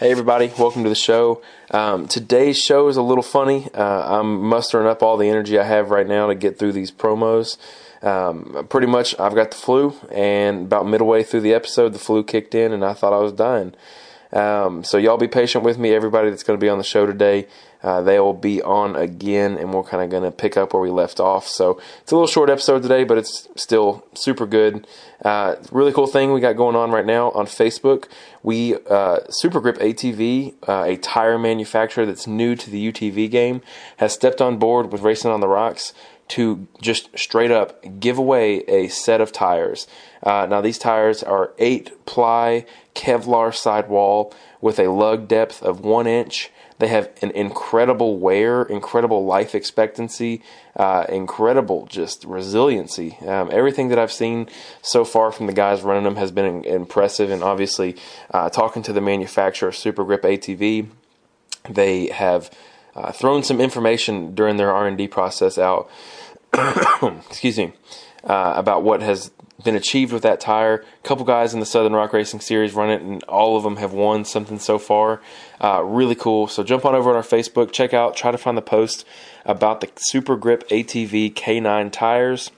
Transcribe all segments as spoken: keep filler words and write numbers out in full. Hey everybody, welcome to the show. Um, today's show is a little funny. Uh, I'm mustering up all the energy I have right now to get through these promos. Um, pretty much I've got the flu, and about midway through the episode, the flu kicked in and I thought I was dying. Um, so y'all be patient with me. Everybody that's going to be on the show today, uh, they will be on again, and we're kind of going to pick up where we left off. So it's a little short episode today, but it's still super good. Uh, really cool thing we got going on right now on Facebook. We, uh, Supergrip A T V, uh, a tire manufacturer that's new to the U T V game, has stepped on board with Racing on the Rocks to just straight up give away a set of tires. Uh, now these tires are eight ply Kevlar sidewall with a lug depth of one inch. They have an incredible wear, incredible life expectancy, uh, incredible just resiliency. Um, everything that I've seen so far from the guys running them has been impressive, and obviously uh, talking to the manufacturer Supergrip A T V, they have Uh, thrown some information during their R and D process out excuse me, uh, about what has been achieved with that tire. A couple guys in the Southern Rock Racing Series run it, and all of them have won something so far. Uh, really cool. So jump on over on our Facebook, check out, try to find the post about the Supergrip A T V K nine tires.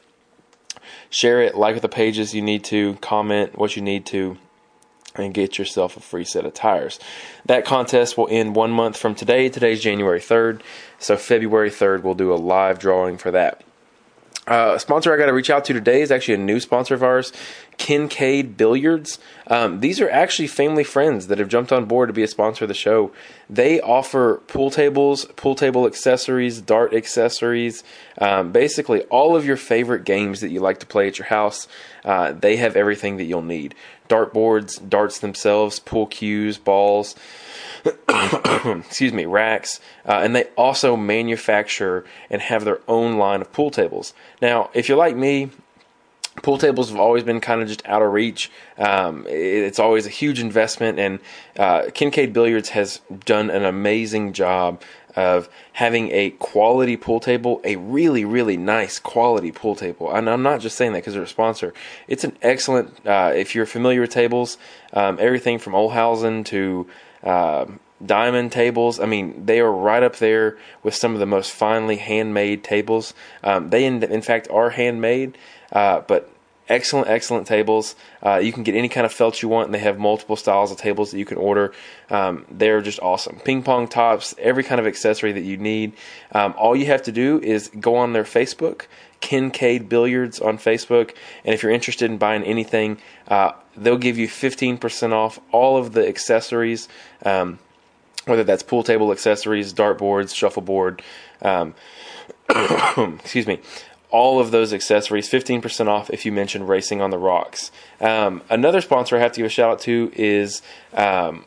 Share it, like the pages you need to, comment what you need to, and get yourself a free set of tires. That contest will end one month from today. Today's January third, so February third we'll do a live drawing for that. Uh, a sponsor I got to reach out to today is actually a new sponsor of ours, Kincaid Billiards. Um, these are actually family friends that have jumped on board to be a sponsor of the show. They offer pool tables, pool table accessories, dart accessories, um, basically all of your favorite games that you like to play at your house. Uh, they have everything that you'll need. Dart boards, darts themselves, pool cues, balls, excuse me, racks, uh, and they also manufacture and have their own line of pool tables. Now, if you're like me, pool tables have always been kind of just out of reach. Um, it's always a huge investment, and uh, Kincaid Billiards has done an amazing job of having a quality pool table, a really, really nice quality pool table. And I'm not just saying that because they're a sponsor. It's an excellent, uh, if you're familiar with tables, um, everything from Olhausen to uh, diamond tables. I mean, they are right up there with some of the most finely handmade tables. Um, they, in, in fact, are handmade, uh, but excellent, excellent tables. Uh, you can get any kind of felt you want, and they have multiple styles of tables that you can order. Um, they're just awesome. Ping pong tops, every kind of accessory that you need. Um, all you have to do is go on their Facebook, Kincaid Billiards on Facebook, and if you're interested in buying anything, uh, they'll give you fifteen percent off all of the accessories, um, whether that's pool table accessories, dartboards, shuffleboard, um, excuse me, all of those accessories, fifteen percent off if you mention Racing on the Rocks. Um, another sponsor I have to give a shout out to is um,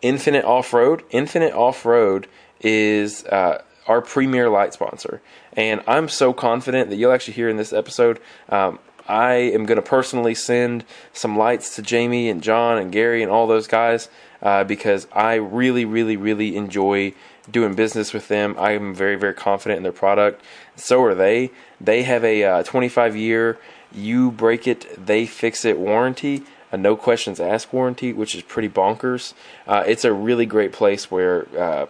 Infinite Offroad. Infinite Offroad is uh, our premier light sponsor, and I'm so confident that you'll actually hear in this episode. Um, I am going to personally send some lights to Jamie and John and Gary and all those guys uh, because I really, really, really enjoy doing business with them. I am very, very confident in their product. So are they. They have a uh, twenty-five year, you break it, they fix it warranty, a no questions asked warranty, which is pretty bonkers. Uh, it's a really great place where, uh,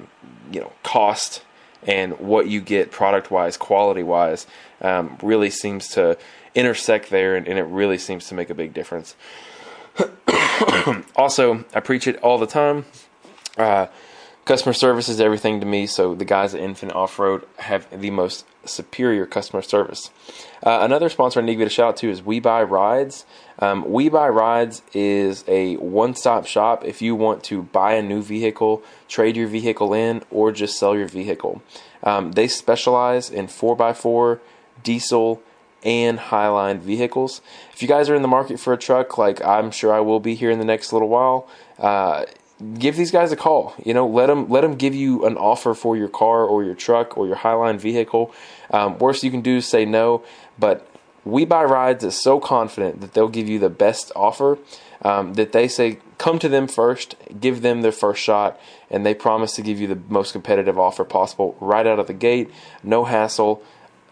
you know, cost and what you get product-wise, quality-wise, um, really seems to intersect there, and, and it really seems to make a big difference. Also, I preach it all the time. Uh, Customer service is everything to me, so the guys at Infinite Offroad have the most superior customer service. Uh, another sponsor I need to give a shout out to is We Buy Rides. Um, We Buy Rides is a one-stop shop if you want to buy a new vehicle, trade your vehicle in, or just sell your vehicle. Um, they specialize in four by four, diesel, and Highline vehicles. If you guys are in the market for a truck, like I'm sure I will be here in the next little while, uh, give these guys a call. You know, let them let them give you an offer for your car or your truck or your Highline vehicle. Um, worst you can do is say no, but We Buy Rides is so confident that they'll give you the best offer um, that they say come to them first, give them their first shot, and they promise to give you the most competitive offer possible right out of the gate. No hassle.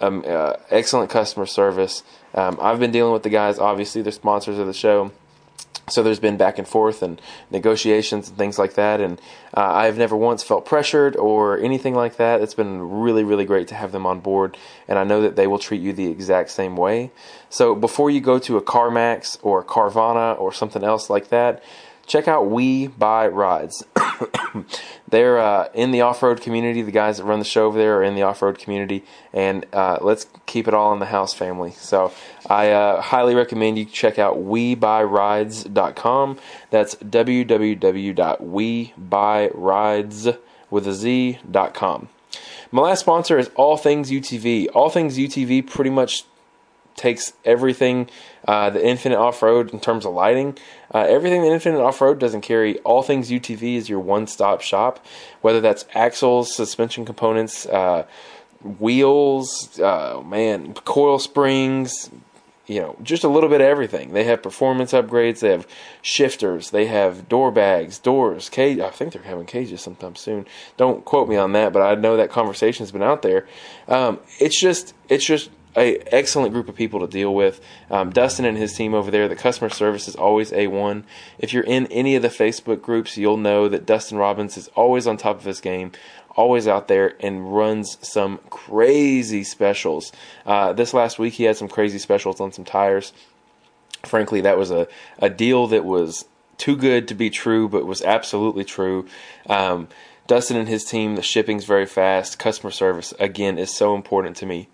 Um, uh, excellent customer service. Um, I've been dealing with the guys. Obviously, they're sponsors of the show. So there's been back and forth and negotiations and things like that, and uh, I've never once felt pressured or anything like that. It's been really, really great to have them on board, and I know that they will treat you the exact same way. So before you go to a CarMax or a Carvana or something else like that, check out We Buy Rides. They're uh, in the off-road community. The guys that run the show over there are in the off-road community, and uh, let's keep it all in the house, family. So I uh, highly recommend you check out we buy rides dot com. That's w w w dot we buy rides with a z dot com. My last sponsor is All Things U T V. All Things U T V pretty much takes everything uh, the Infinite Offroad in terms of lighting. Uh, everything that Infinite Offroad doesn't carry, All Things U T V is your one-stop shop, whether that's axles, suspension components, uh, wheels, uh, man, coil springs, you know, just a little bit of everything. They have performance upgrades, they have shifters, they have door bags, doors, cage. I think they're having cages sometime soon. Don't quote me on that, but I know that conversation's been out there. Um, it's just, it's just, a excellent group of people to deal with. Um, Dustin and his team over there, the customer service is always A one. If you're in any of the Facebook groups, you'll know that Dustin Robbins is always on top of his game, always out there, and runs some crazy specials. Uh, this last week, he had some crazy specials on some tires. Frankly, that was a, a deal that was too good to be true, but was absolutely true. Um, Dustin and his team, the shipping's very fast. Customer service, again, is so important to me.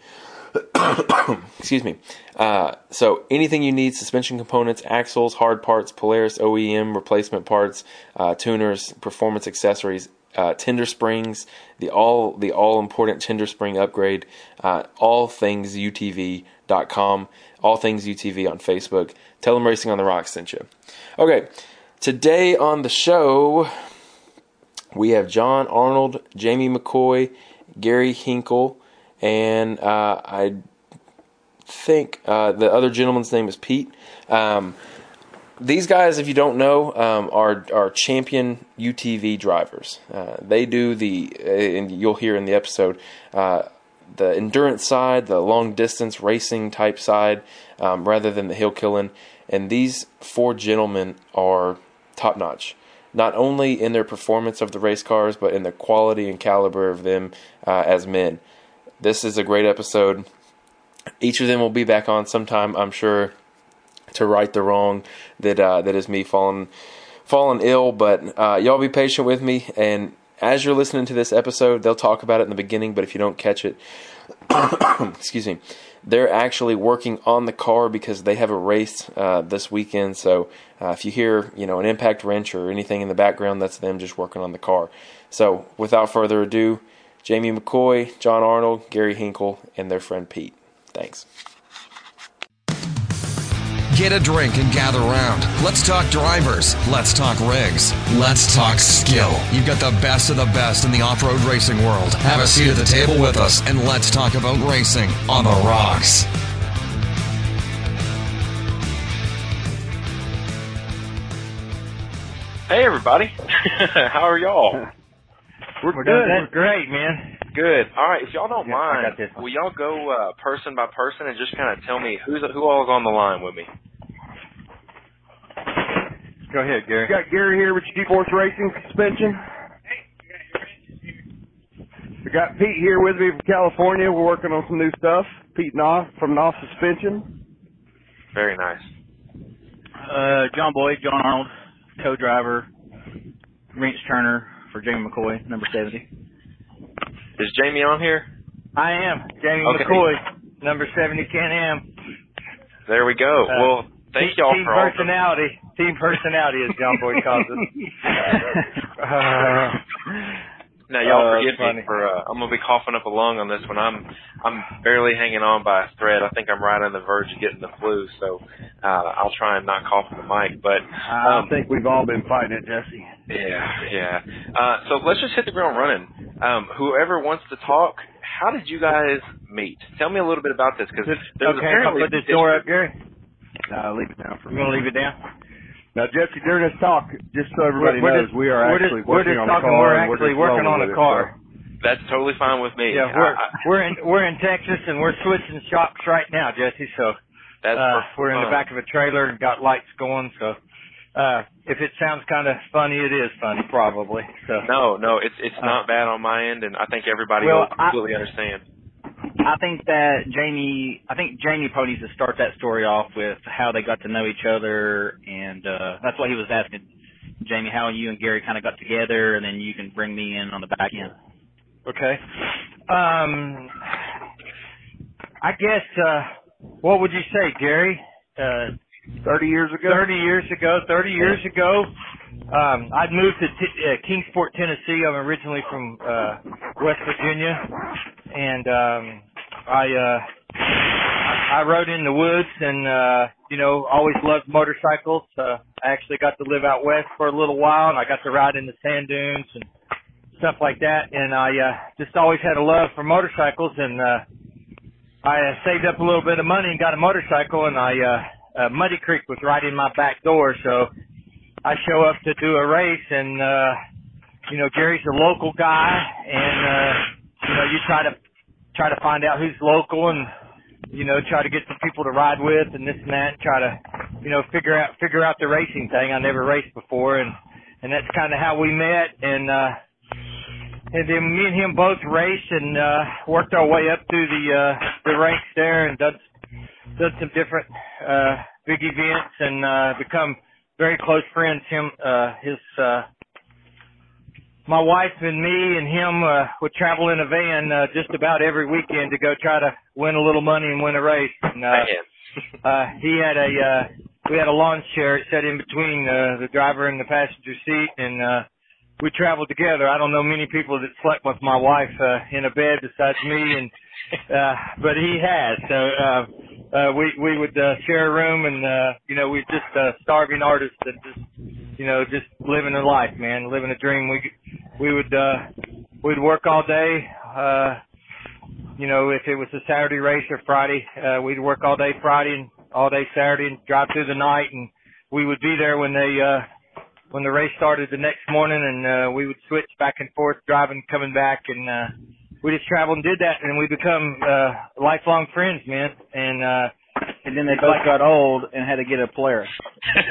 Excuse me. Uh, so anything you need, suspension components, axles, hard parts, Polaris O E M replacement parts, uh, tuners, performance accessories, uh, tender springs, the all the all important tender spring upgrade, uh, all things U T V dot com, All Things U T V on Facebook. Tell them Racing on the Rocks sent you. Okay, today on the show we have John Arnold, Jamie McCoy, Gary Hinkle. And uh, I think uh, the other gentleman's name is Pete. Um, these guys, if you don't know, um, are are champion U T V drivers. Uh, they do the, uh, and you'll hear in the episode, uh, the endurance side, the long distance racing type side, um, rather than the hill killing. And these four gentlemen are top notch. Not only in their performance of the race cars, but in the quality and caliber of them uh, as men. This is a great episode. Each of them will be back on sometime, I'm sure, to right the wrong that uh, that is me falling falling ill. But uh, y'all be patient with me. And as you're listening to this episode, they'll talk about it in the beginning. But if you don't catch it, excuse me, they're actually working on the car because they have a race uh, this weekend. So uh, if you hear you know an impact wrench or anything in the background, that's them just working on the car. So without further ado, Jamie McCoy, John Arnold, Gary Hinkle, and their friend Pete. Thanks. Get a drink and gather around. Let's talk drivers. Let's talk rigs. Let's talk skill. You've got the best of the best in the off-road racing world. Have a seat at the table with us, and let's talk about racing on the rocks. Hey, everybody. How are y'all? We're, We're good. Doing great, man. Good. All right. If y'all don't yeah, mind, will y'all go uh, person by person and just kind of tell me who's who all is on the line with me? Go ahead, Gary. You got Gary here with your G-Force Racing suspension. Hey, you got your wrenches here. We got Pete here with me from California. We're working on some new stuff. Pete Knopf from Knopf Suspension. Very nice. Uh, John Boyd, John Arnold, co-driver, wrench turner. For Jamie McCoy, number seventy. Is Jamie on here? I am. Jamie okay. McCoy, number seventy, Can-Am. There we go. Uh, well, thank y'all for all. Team personality. Team personality, as John Boyd calls it. uh, now, y'all uh, forgive me for, uh, I'm going to be coughing up a lung on this one. I'm I'm barely hanging on by a thread. I think I'm right on the verge of getting the flu, so uh, I'll try and not cough on the mic. But um, I think we've all been fighting it, Jesse. Yeah, yeah. Uh, so let's just hit the ground running. Um, whoever wants to talk, how did you guys meet? Tell me a little bit about this, because there's okay, apparently put this door up, Gary. No, leave it down for me. You want to leave it down? Now, Jesse, during this talk, just so everybody we're knows, just, we are actually just, working on a car. We're actually working on a car. That's totally fine with me. Yeah, we're I, we're in we're in Texas and we're switching shops right now, Jesse. So that's uh, we're in the back of a trailer and got lights going. So. uh, if it sounds kind of funny, it is funny probably. So no, no, it's it's uh, not bad on my end, and I think everybody well, will completely I, understand. I think that Jamie, I think Jamie probably needs to start that story off with how they got to know each other, and uh, that's what he was asking, Jamie, how you and Gary kind of got together, and then you can bring me in on the back end. Okay. Um, I guess, uh, what would you say, Gary? Uh, thirty years ago? thirty years ago, thirty years ago. Um, I'd moved to t- uh, Kingsport, Tennessee. I'm originally from uh, West Virginia. And um, I, uh, I I rode in the woods and, uh, you know, always loved motorcycles. Uh, I actually got to live out west for a little while, and I got to ride in the sand dunes and stuff like that. And I uh, just always had a love for motorcycles, and uh, I uh, saved up a little bit of money and got a motorcycle, and I uh, uh, Muddy Creek was right in my back door. So I show up to do a race, and, uh, you know, Gary's a local guy, and uh, – you know, you try to try to find out who's local, and you know, try to get some people to ride with, and this and that. And try to, you know, figure out figure out the racing thing. I never raced before, and and that's kind of how we met. And uh, and then me and him both raced and uh, worked our way up through the uh, the ranks there, and done done some different uh, big events, and uh, become very close friends. Him, uh, his. Uh, My wife and me and him uh, would travel in a van uh, just about every weekend to go try to win a little money and win a race. And, uh, uh, he had a uh, we had a lawn chair set in between uh, the driver and the passenger seat, and uh, we traveled together. I don't know many people that slept with my wife uh, in a bed besides me, and uh, but he has. So uh, uh, we we would uh, share a room, and uh, you know, we're just uh, starving artists that just. You know, just living a life, man, living a dream. We we would uh, we'd work all day. Uh, you know, if it was a Saturday race or Friday, uh, we'd work all day Friday and all day Saturday and drive through the night. And we would be there when they uh, when the race started the next morning. And uh, we would switch back and forth, driving, coming back, and uh, we just traveled and did that. And we become uh, lifelong friends, man. And uh, And then they both got old and had to get a Polaris.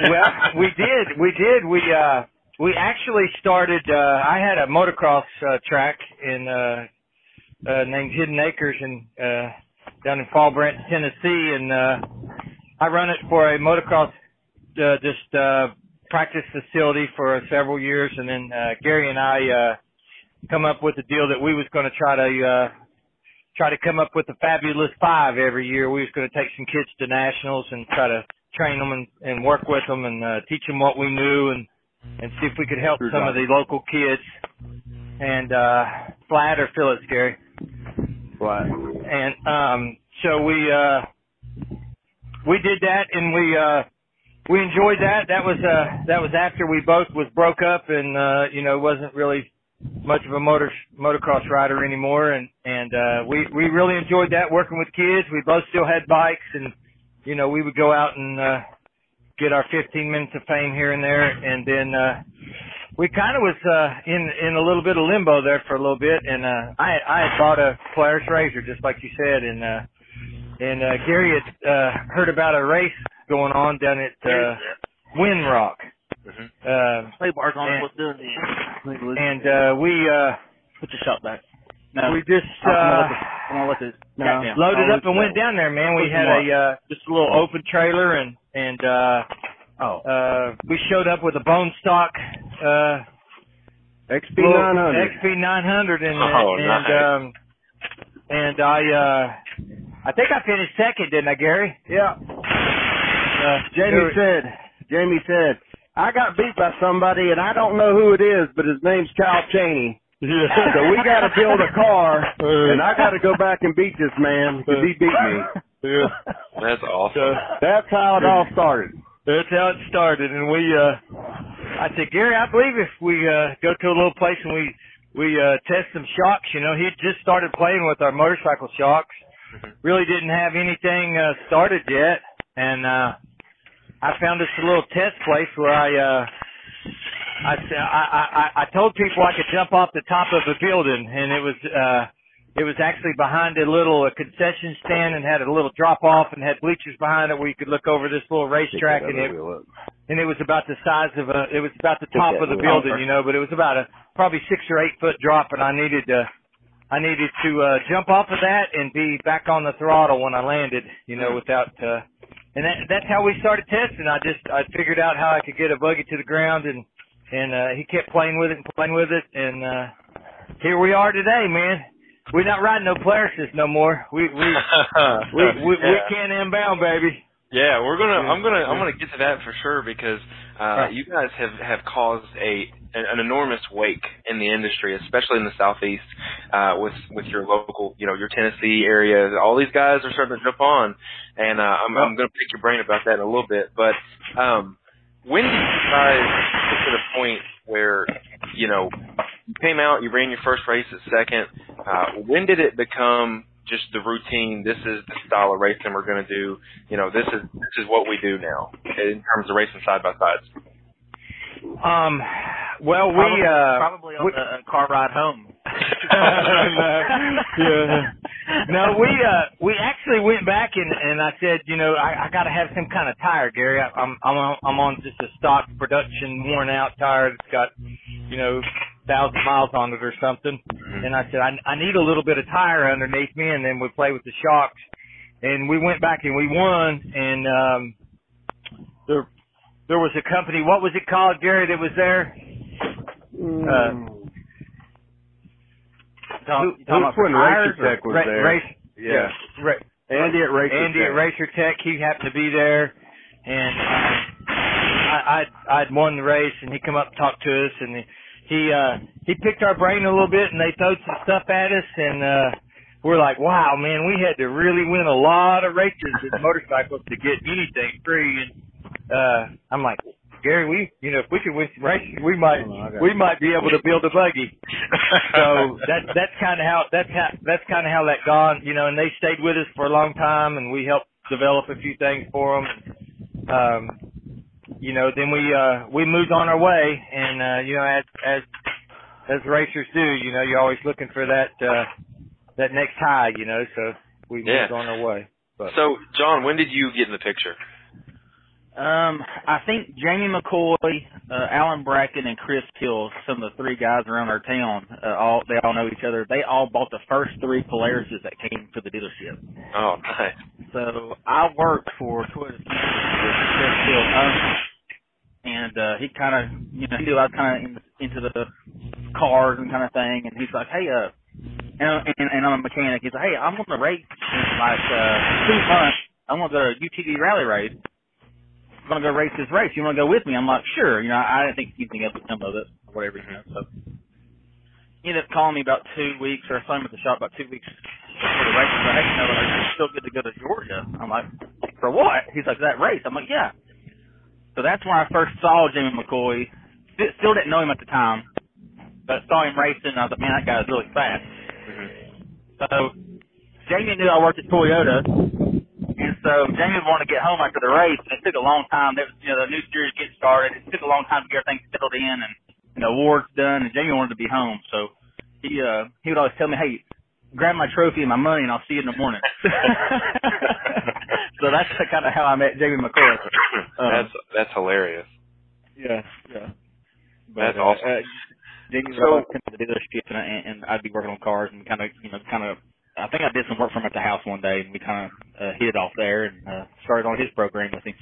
Well, we did. We did. We uh, we actually started uh, – I had a motocross uh, track in uh, uh, named Hidden Acres in, uh, down in Fall Branch, Tennessee, and uh, I run it for a motocross uh, just uh, practice facility for uh, several years, and then uh, Gary and I uh, come up with a deal that we was going to try to uh, – try to come up with the Fabulous Five every year. We was going to take some kids to nationals and try to train them and, and work with them and uh, teach them what we knew and, and see if we could help some of the local kids. And uh, Flat or Phillips, Gary? Flat. And um, so we uh, we did that, and we uh, we enjoyed that. That was uh, that was after we both was broke up, and uh, you know, wasn't really much of a motor motocross rider anymore, and and uh we we really enjoyed that, working with kids. We both still had bikes, and you know, we would go out and uh get our fifteen minutes of fame here and there, and then uh we kind of was uh in in a little bit of limbo there for a little bit, and uh i i had bought a Polaris Razor, just like you said, and uh and uh Gary had uh heard about a race going on down at uh Windrock. Mm-hmm. Uh, play bars on and, what's doing the and uh, we uh, put your shot back. No, we just uh, the, no. loaded up and went down there, man. We had a uh, just a little open trailer, and and uh, oh, uh, we showed up with a bone stock uh, X P nine hundred, and oh, and, nice. and um, and I uh, I think I finished second, didn't I, Gary? Yeah. Uh, Jamie said. Jamie said. I got beat by somebody, and I don't know who it is, but his name's Kyle Chaney. Yeah. So we got to build a car, and I got to go back and beat this man because he beat me. Yeah. That's awesome. So that's how it all started. That's how it started, and we, uh, I said, Gary, I believe if we uh, go to a little place and we we uh, test some shocks, you know, he just started playing with our motorcycle shocks, really didn't have anything uh, started yet, and uh, I found this little test place where I, uh, I, I, I, I told people I could jump off the top of a building, and it was, uh, it was actually behind a little a concession stand and had a little drop off and had bleachers behind it where you could look over this little racetrack, and it, and it was about the size of a, it was about the top of the building, you know, but it was about a probably six or eight foot drop, and I needed to, I needed to uh, jump off of that and be back on the throttle when I landed, you know, without, uh, and that, that's how we started testing. I just, I figured out how I could get a buggy to the ground, and, and uh, he kept playing with it and playing with it, and uh, here we are today, man. We're not riding no Polaris no more. We, we, we, we, yeah. we can't inbound, baby. Yeah, we're gonna. I'm gonna. I'm gonna get to that for sure, because uh, you guys have, have caused a an, an enormous wake in the industry, especially in the Southeast, uh, with with your local, you know, your Tennessee area. All these guys are starting to jump on, and uh, I'm, I'm gonna pick your brain about that in a little bit. But um, when did you guys get to the point where, you know, you came out, you ran your first race at second? Uh, when did it become just the routine, this is the style of racing we're going to do, you know, this is this is what we do now in terms of racing side-by-sides? Um, well, we... Probably, uh, probably on we, the car ride home. no, yeah. no, we uh, we actually went back, and, and I said, you know, I, I got to have some kind of tire, Gary. I, I'm, I'm, on, I'm on just a stock production worn-out tire that's got, you know, thousand miles on it or something, and I said I, I need a little bit of tire underneath me, and then we play with the shocks, and we went back and we won, and um, there there was a company, what was it called, Gary, that was there? Mm. Uh, Tom, who, Tom, who, when Racer Tech was ra- there, race, yeah. yeah. Ra- Andy at Racer Andy Tech. at Racer Tech, he happened to be there, and uh, I I'd, I'd won the race, and he come up and talked to us, and. He, He, uh, he picked our brain a little bit, and they throwed some stuff at us, and, uh, we're like, wow, man, we had to really win a lot of races with motorcycles to get anything free. And, uh, I'm like, Gary, we, you know, if we could win some races, we might, we might be able to build a buggy. So that, that's kind of how, that's how, that's kind of how that gone, you know, and they stayed with us for a long time, and we helped develop a few things for them. Um, You know, then we, uh, we moved on our way, and, uh, you know, as, as, as racers do, you know, you're always looking for that, uh, that next high, you know, so we yeah. moved on our way. But. So, John, when did you get in the picture? Um, I think Jamie McCoy, uh, Alan Bracken, and Chris Hill, some of the three guys around our town, uh, all, they all know each other. They all bought the first three Polarises that came to the dealership. Oh, nice. So, I worked for Twitter with Chris Hill. Um, And, uh, he kind of, you know, he knew I was kind of in, into the cars and kind of thing. And he's like, hey, uh, and, and, and I'm a mechanic. He's like, hey, I'm going to race in like, uh, two months. I'm going to go to a U T V rally race. I'm going to go race this race. You want to go with me? I'm like, sure. You know, I, I didn't think anything else would come of it or whatever, you know. So he ended up calling me about two weeks or something at the shop about two weeks before the race. He's like, hey, you know, you're still good to go to Georgia. I'm like, for what? He's like, that race. I'm like, yeah. So that's when I first saw Jamie McCoy. Still didn't know him at the time, but saw him racing, and I was like, man, that guy's really fast. Mm-hmm. So Jamie knew I worked at Toyota, and so Jamie wanted to get home after the race, and it took a long time. There was, you know, the new series get started. It took a long time to get everything settled in and the, you know, awards done, and Jamie wanted to be home. So he uh, he would always tell me, hey, grab my trophy and my money, and I'll see you in the morning. So that's kind of how I met Jamie McCoy. Um, that's that's hilarious. Yeah, yeah. But, that's uh, awesome. Uh, Jamie so, came to the dealership, and, I, and I'd be working on cars, and kind of, you know, kind of. I think I did some work for him at the house one day, and we kind of uh, hit it off there, and uh, started on his program with him.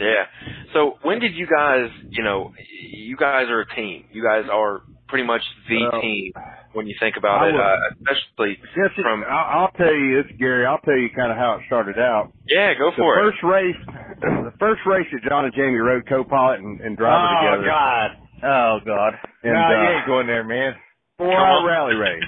Yeah. So when did you guys, you know, you guys are a team. You guys are pretty much the well, team when you think about I it, would, uh, especially it, from. I'll, I'll tell you, it's Gary. I'll tell you kind of how it started out. Yeah, go for the it. First race, the first race that John and Jamie rode co-pilot and, and driver oh, together. Oh God! Oh God! And, no, uh, you ain't going there, man. Four-hour rally race.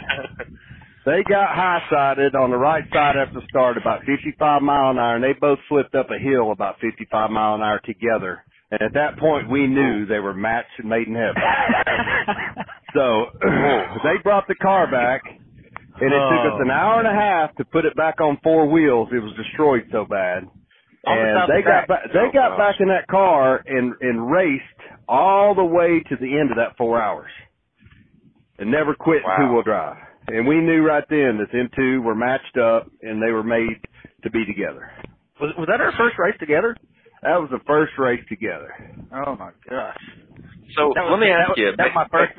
They got high-sided on the right side after the start about fifty-five mile an hour, and they both flipped up a hill about fifty-five mile an hour together. And at that point, we knew they were matched and made in heaven. So they brought the car back, and it oh. took us an hour and a half to put it back on four wheels. It was destroyed so bad. And they got back, they got back in that car and, and raced all the way to the end of that four hours and never quit wow. two-wheel drive. And we knew right then that them two were matched up, and they were made to be together. Was, was that our first race together? That was the first race together. Oh my gosh! So let me ask you. That's my first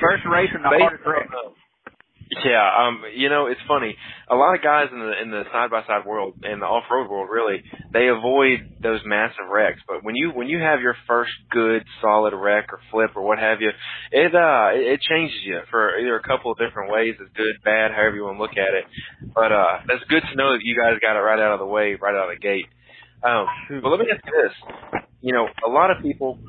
first race in the hardest race. Yeah, um, you know, it's funny. A lot of guys in the in the side by side world, in the off road world, really, they avoid those massive wrecks. But when you when you have your first good solid wreck or flip or what have you, it uh it changes you for either a couple of different ways. It's good, bad, however you want to look at it. But uh, that's good to know that you guys got it right out of the way, right out of the gate. Um, but let me ask you this: you know, a lot of people,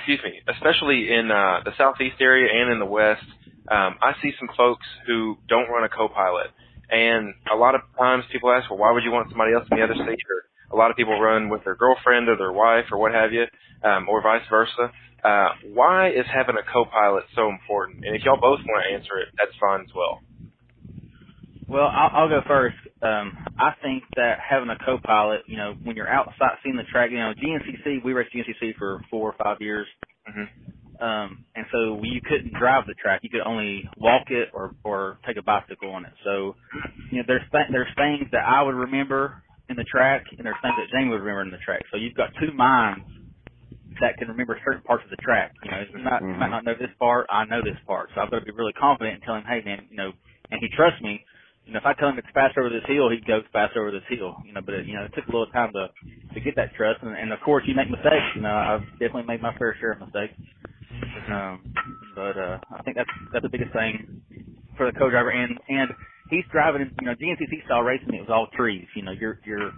excuse me, especially in uh, the southeast area and in the west. Um, I see some folks who don't run a co-pilot, and a lot of times people ask, well, why would you want somebody else in the other seat? Or a lot of people run with their girlfriend or their wife or what have you, um, or vice versa. Uh, why is having a co-pilot so important? And if y'all both want to answer it, that's fine as well. Well, I'll, I'll go first. Um, I think that having a co-pilot, you know, when you're outside seeing the track, you know, G N C C, we raced G N C C for four or five years. Mm-hmm. Um, and so you couldn't drive the track. You could only walk it or, or take a bicycle on it. So, you know, there's, th- there's things that I would remember in the track, and there's things that Jamie would remember in the track. So you've got two minds that can remember certain parts of the track. You know, you might, mm-hmm. you might not know this part. I know this part. So I've got to be really confident and tell him, hey, man, you know, and he trusts me. You know, if I tell him it's fast over this hill, he'd go fast over this hill. You know, but, it, you know, it took a little time to, to get that trust. And, and, of course, you make mistakes. You know, I've definitely made my fair share of mistakes. Um, but uh, I think that's that's the biggest thing for the co-driver, and and he's driving, you know, G N C C style racing. It was all trees, you know. You're you're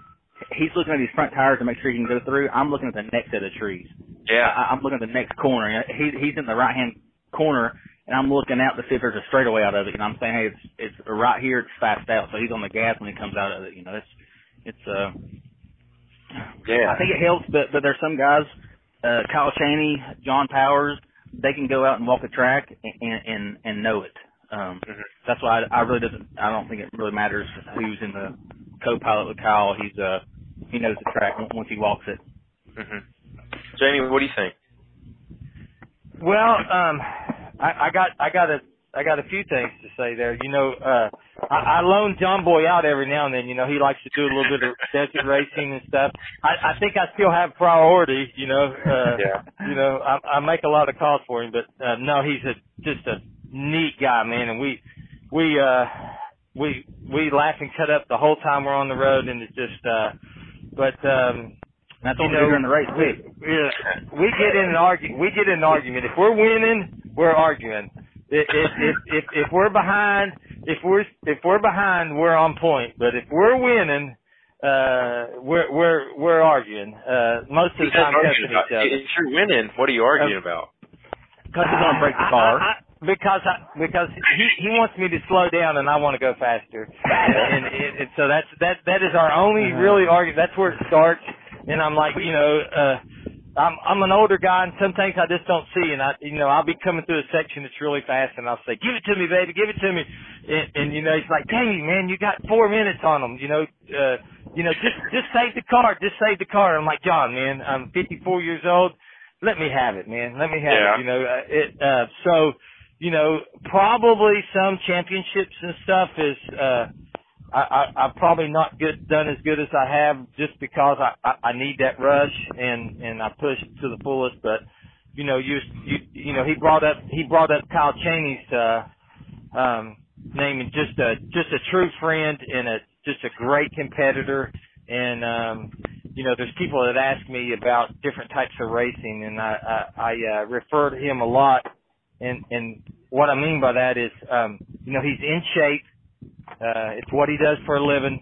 he's looking at his front tires to make sure he can go through. I'm looking at the next set of trees. Yeah, I, I'm looking at the next corner. You know, he he's in the right hand corner, and I'm looking out to see if there's a straightaway out of it. And I'm saying, hey, it's it's right here. It's fast out, so he's on the gas when he comes out of it. You know, it's it's uh yeah. I think it helps, but but there's some guys. Uh, Kyle Chaney, John Powers, they can go out and walk a track and and, and know it. Um, mm-hmm. That's why I, I really doesn't. I don't think it really matters who's in the co-pilot with Kyle. He's uh he knows the track once he walks it. Mm-hmm. Jamie, what do you think? Well, um, I, I got I got a I got a few things to say there. You know, uh, I, I loan John Boyd out every now and then. You know, he likes to do a little bit of desert racing and stuff. I, I think I still have priority. You know, uh, yeah. You know, I, I make a lot of calls for him, but uh, no, he's a just a neat guy, man. And we we uh, we we laugh and cut up the whole time we're on the road, and it's just. Uh, but um, that's what we do during the race. We, yeah, we get in an argu- We get in an argument. If we're winning, we're arguing. If, if, if, if we're behind, if we're, if we're behind, we're on point. But if we're winning, uh, we're, we're, we're arguing, uh, most of the time. If you're winning, what are you arguing uh, about? Because he's going to break the car. I, I, I, because I, because he, he wants me to slow down and I want to go faster. and, and, and so that's, that, that is our only uh-huh. really argument. That's where it starts. And I'm like, you know, uh, I'm I'm an older guy, and some things I just don't see. And I, you know, I'll be coming through a section that's really fast, and I'll say, "Give it to me, baby, give it to me." And, and you know, he's like, "Dang, man, you got four minutes on them." You know, uh, you know, just just save the car, just save the car. I'm like, John, man, I'm fifty-four years old. Let me have it, man. Let me have yeah. it. You know, uh, it. Uh, so, you know, probably some championships and stuff is. Uh, I, I, I've probably not good, done as good as I have just because I, I, I need that rush and, and I push to the fullest. But, you know, you, you, you know, he brought up, he brought up Kyle Chaney's, uh, um, name and just a, just a true friend and a, just a great competitor. And, um, you know, there's people that ask me about different types of racing and I, I, I, uh, refer to him a lot. And, and what I mean by that is, um, you know, he's in shape. Uh, it's what he does for a living,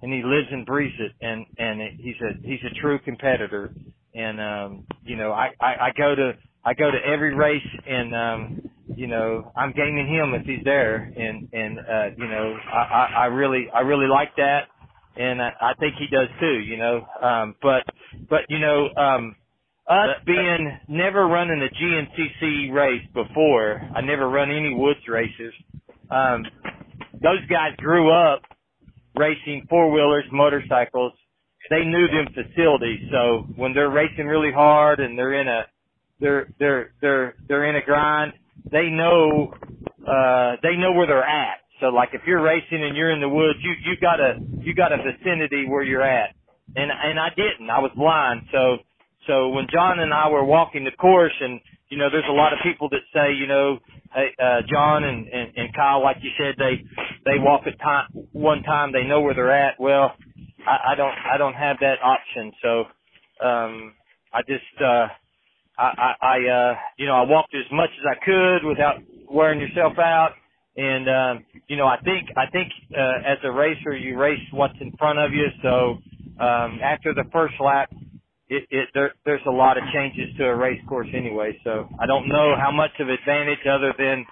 and he lives and breathes it. And and it, he's a he's a true competitor. And um, you know, I, I, I go to I go to every race, and um, you know, I'm gaming him if he's there. And and uh, you know, I, I, I really I really like that, and I, I think he does too. You know, um, but but you know, um, us being never running a G N C C race before, I never run any woods races. Um, Those guys grew up racing four-wheelers, motorcycles. They knew them facilities. So when they're racing really hard and they're in a, they're, they're, they're, they're in a grind, they know, uh, they know where they're at. So like if you're racing and you're in the woods, you, you got a, you got a vicinity where you're at. and and I didn't. I was blind. So so when John and I were walking the course, and you know, there's a lot of people that say, you know, hey, uh, John and, and and Kyle, like you said, they they walk a time one time, they know where they're at. Well, I, I don't I don't have that option. So um, I just uh, I I, I uh, you know I walked as much as I could without wearing yourself out. And, um, you know, I think, I think, uh, as a racer, you race what's in front of you. So, um, after the first lap, it, it, there, there's a lot of changes to a race course anyway. So I don't know how much of advantage other than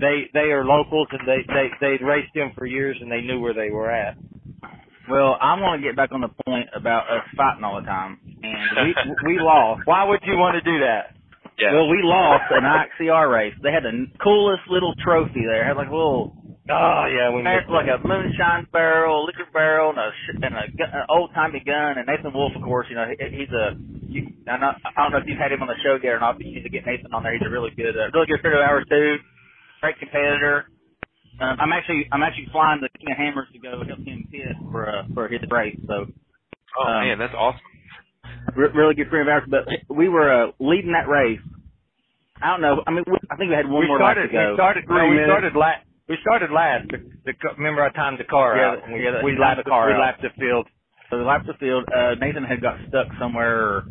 they, they are locals and they, they, they'd raced them for years and they knew where they were at. Well, I want to get back on the point about us fighting all the time. And we, we lost. Why would you want to do that? Yeah. Well, we lost an I X C R race. They had the coolest little trophy there. It had like a little, oh yeah, we missed like that. A moonshine barrel, liquor barrel, and a and a gun, an old timey gun. And Nathan Wolfe, of course, you know, he, he's a. You, I, know, I don't know if you've had him on the show yet or not, but you need to get Nathan on there. He's a really good, uh, really good friend of ours too. Great competitor. Um, I'm actually, I'm actually flying to King of Hammers to go help him pit for uh, for his race. So. Oh um, man, that's awesome. Really good friend of ours, but we were uh, leading that race. I don't know. I mean, we, I think we had one we more started, lap to go. We started. No, we started last. We started last. The, the, remember, I timed the car yeah, out. We, yeah, we lapped the, the car. We out. lapped the field. So we lapped the field. Uh, Nathan had got stuck somewhere, or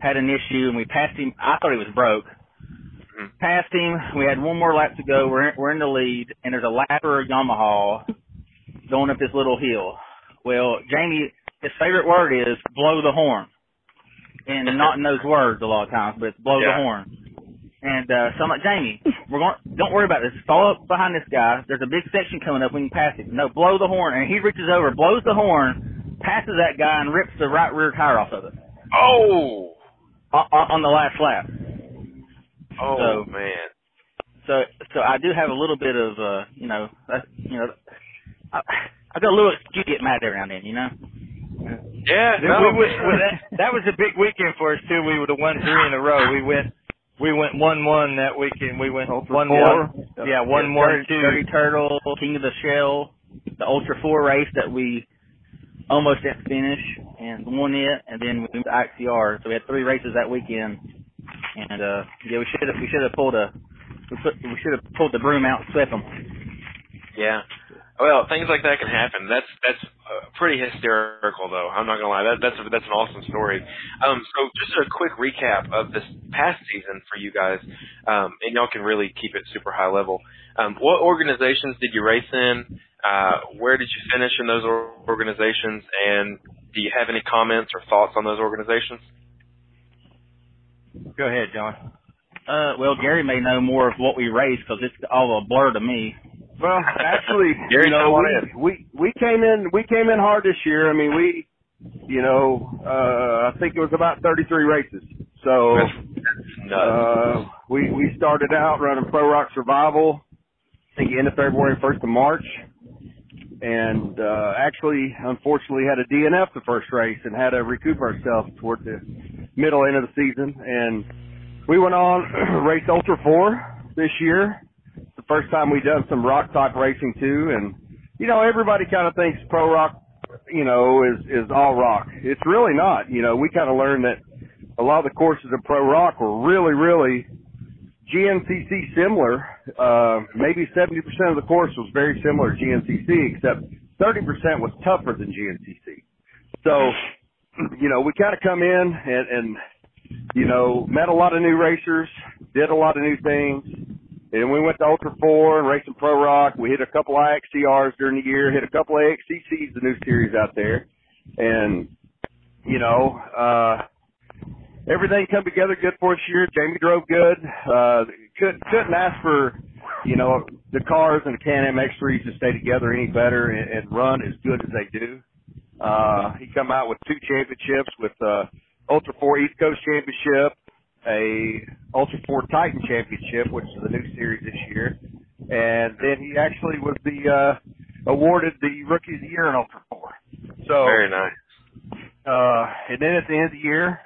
had an issue, and we passed him. I thought he was broke. Mm-hmm. Passed him. We had one more lap to go. We're in, we're in the lead, and there's a lapper Yamaha going up this little hill. Well, Jamie, his favorite word is blow the horn. And not in those words a lot of times, but it's blow yeah. the horn. And uh, so I'm like, Jamie, we're going. Don't worry about this. Follow up behind this guy. There's a big section coming up. We can pass it. No, blow the horn. And he reaches over, blows the horn, passes that guy, and rips the right rear tire off of it. Oh! On, on the last lap. Oh so, man. So, so I do have a little bit of, uh, you know, uh, you know, I, I got a little excuse to get mad every now and then, you know. Yeah, no. we was, well, that, that was a big weekend for us too. We would have won three in a row. We went, we went one one that weekend. We went Ultra one four. One, yeah, one one two. Dirty Turtle, King of the Shell, the Ultra Four race that we almost didn't finish and won it, and then we went to I X C R. So we had three races that weekend, and uh, yeah, we should have we should have pulled a we, we should have pulled the broom out and swept them. Yeah. Well, things like that can happen. That's that's uh, pretty hysterical, though. I'm not gonna lie. That, that's a, that's an awesome story. Um, so just a quick recap of this past season for you guys, um, and y'all can really keep it super high level. Um, what organizations did you race in? Uh, where did you finish in those organizations? And do you have any comments or thoughts on those organizations? Go ahead, John. Uh, well, Gary may know more of what we raced because it's all a blur to me. Well, actually, you know, we, we we came in we came in hard this year. I mean, we, you know, uh, I think it was about thirty-three races. So uh, we we started out running Pro Rock Survival, I think end of February, first of March, and uh, actually, unfortunately, had a D N F the first race and had to recoup ourselves toward the middle end of the season. And we went on race Ultra Four this year. The first time we done some rock type racing too, and you know everybody kind of thinks pro rock, you know, is is all rock. It's really not. You know, we kind of learned that a lot of the courses of pro rock were really, really G N C C similar. Uh, maybe seventy percent of the course was very similar to G N C C, except thirty percent was tougher than G N C C. So, you know, we kind of come in and, and you know met a lot of new racers, did a lot of new things. And we went to Ultra Four and racing Pro Rock. We hit a couple I X C Rs during the year, hit a couple I X C Cs, the new series out there. And, you know, uh, everything come together good for us year. Jamie drove good. Uh, couldn't, couldn't ask for, you know, the cars and the Can-Am X threes to stay together any better and, and run as good as they do. Uh, he come out with two championships with, uh, Ultra Four East Coast Championship, a Ultra Four Titan Championship, which is the new series this year, and then he actually was the uh, awarded the Rookie of the Year in Ultra Four. So very nice. Uh, and then at the end of the year,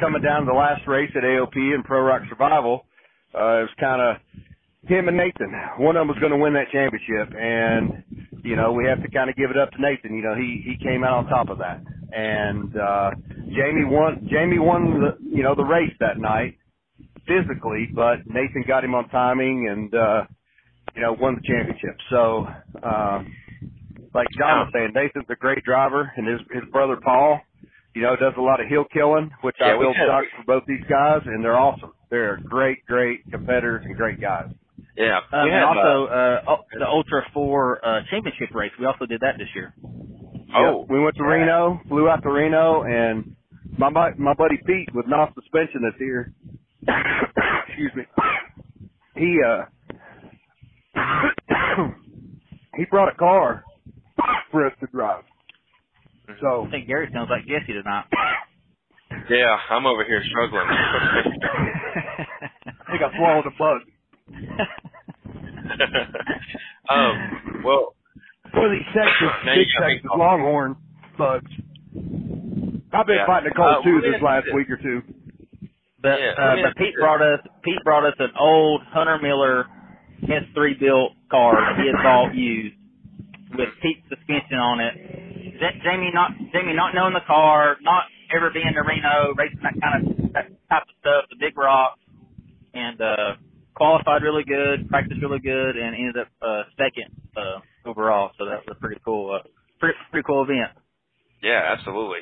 coming down to the last race at A O P in Pro Rock Survival, uh, it was kind of him and Nathan. One of them was going to win that championship, and you know we have to kind of give it up to Nathan. You know he he came out on top of that. and uh, Jamie won. Jamie won the you know the race that night physically, but Nathan got him on timing and uh, you know won the championship. So, uh, like John was saying, Nathan's a great driver, and his his brother Paul, you know, does a lot of hill killing, which yeah, I will stock for both these guys, and they're awesome. They're great, great competitors and great guys. Yeah. Um, and also, uh, the Ultra Four uh, championship race, we also did that this year. Oh. Yeah. We went to yeah. Reno, flew out to Reno, and my my buddy Pete with Knopf Suspension that's here, excuse me, he uh, he brought a car for us to drive. So I think Gary sounds like Jesse tonight. Yeah, I'm over here struggling. I think I swallowed a bug. um, well, one of these Texas, big Texas Longhorn bugs. I've been yeah. fighting a cold uh, too this last week or two. But, yeah, uh, but Pete brought us Pete brought us an old Hunter Miller S three built car that he had bought used with Pete's suspension on it. Jamie not Jamie not knowing the car, not ever being to Reno, racing that kind of that type of stuff, the big rocks, and uh, qualified really good, practiced really good, and ended up uh, second uh, overall. So that was a pretty cool, uh, pretty pretty cool event. Yeah, absolutely.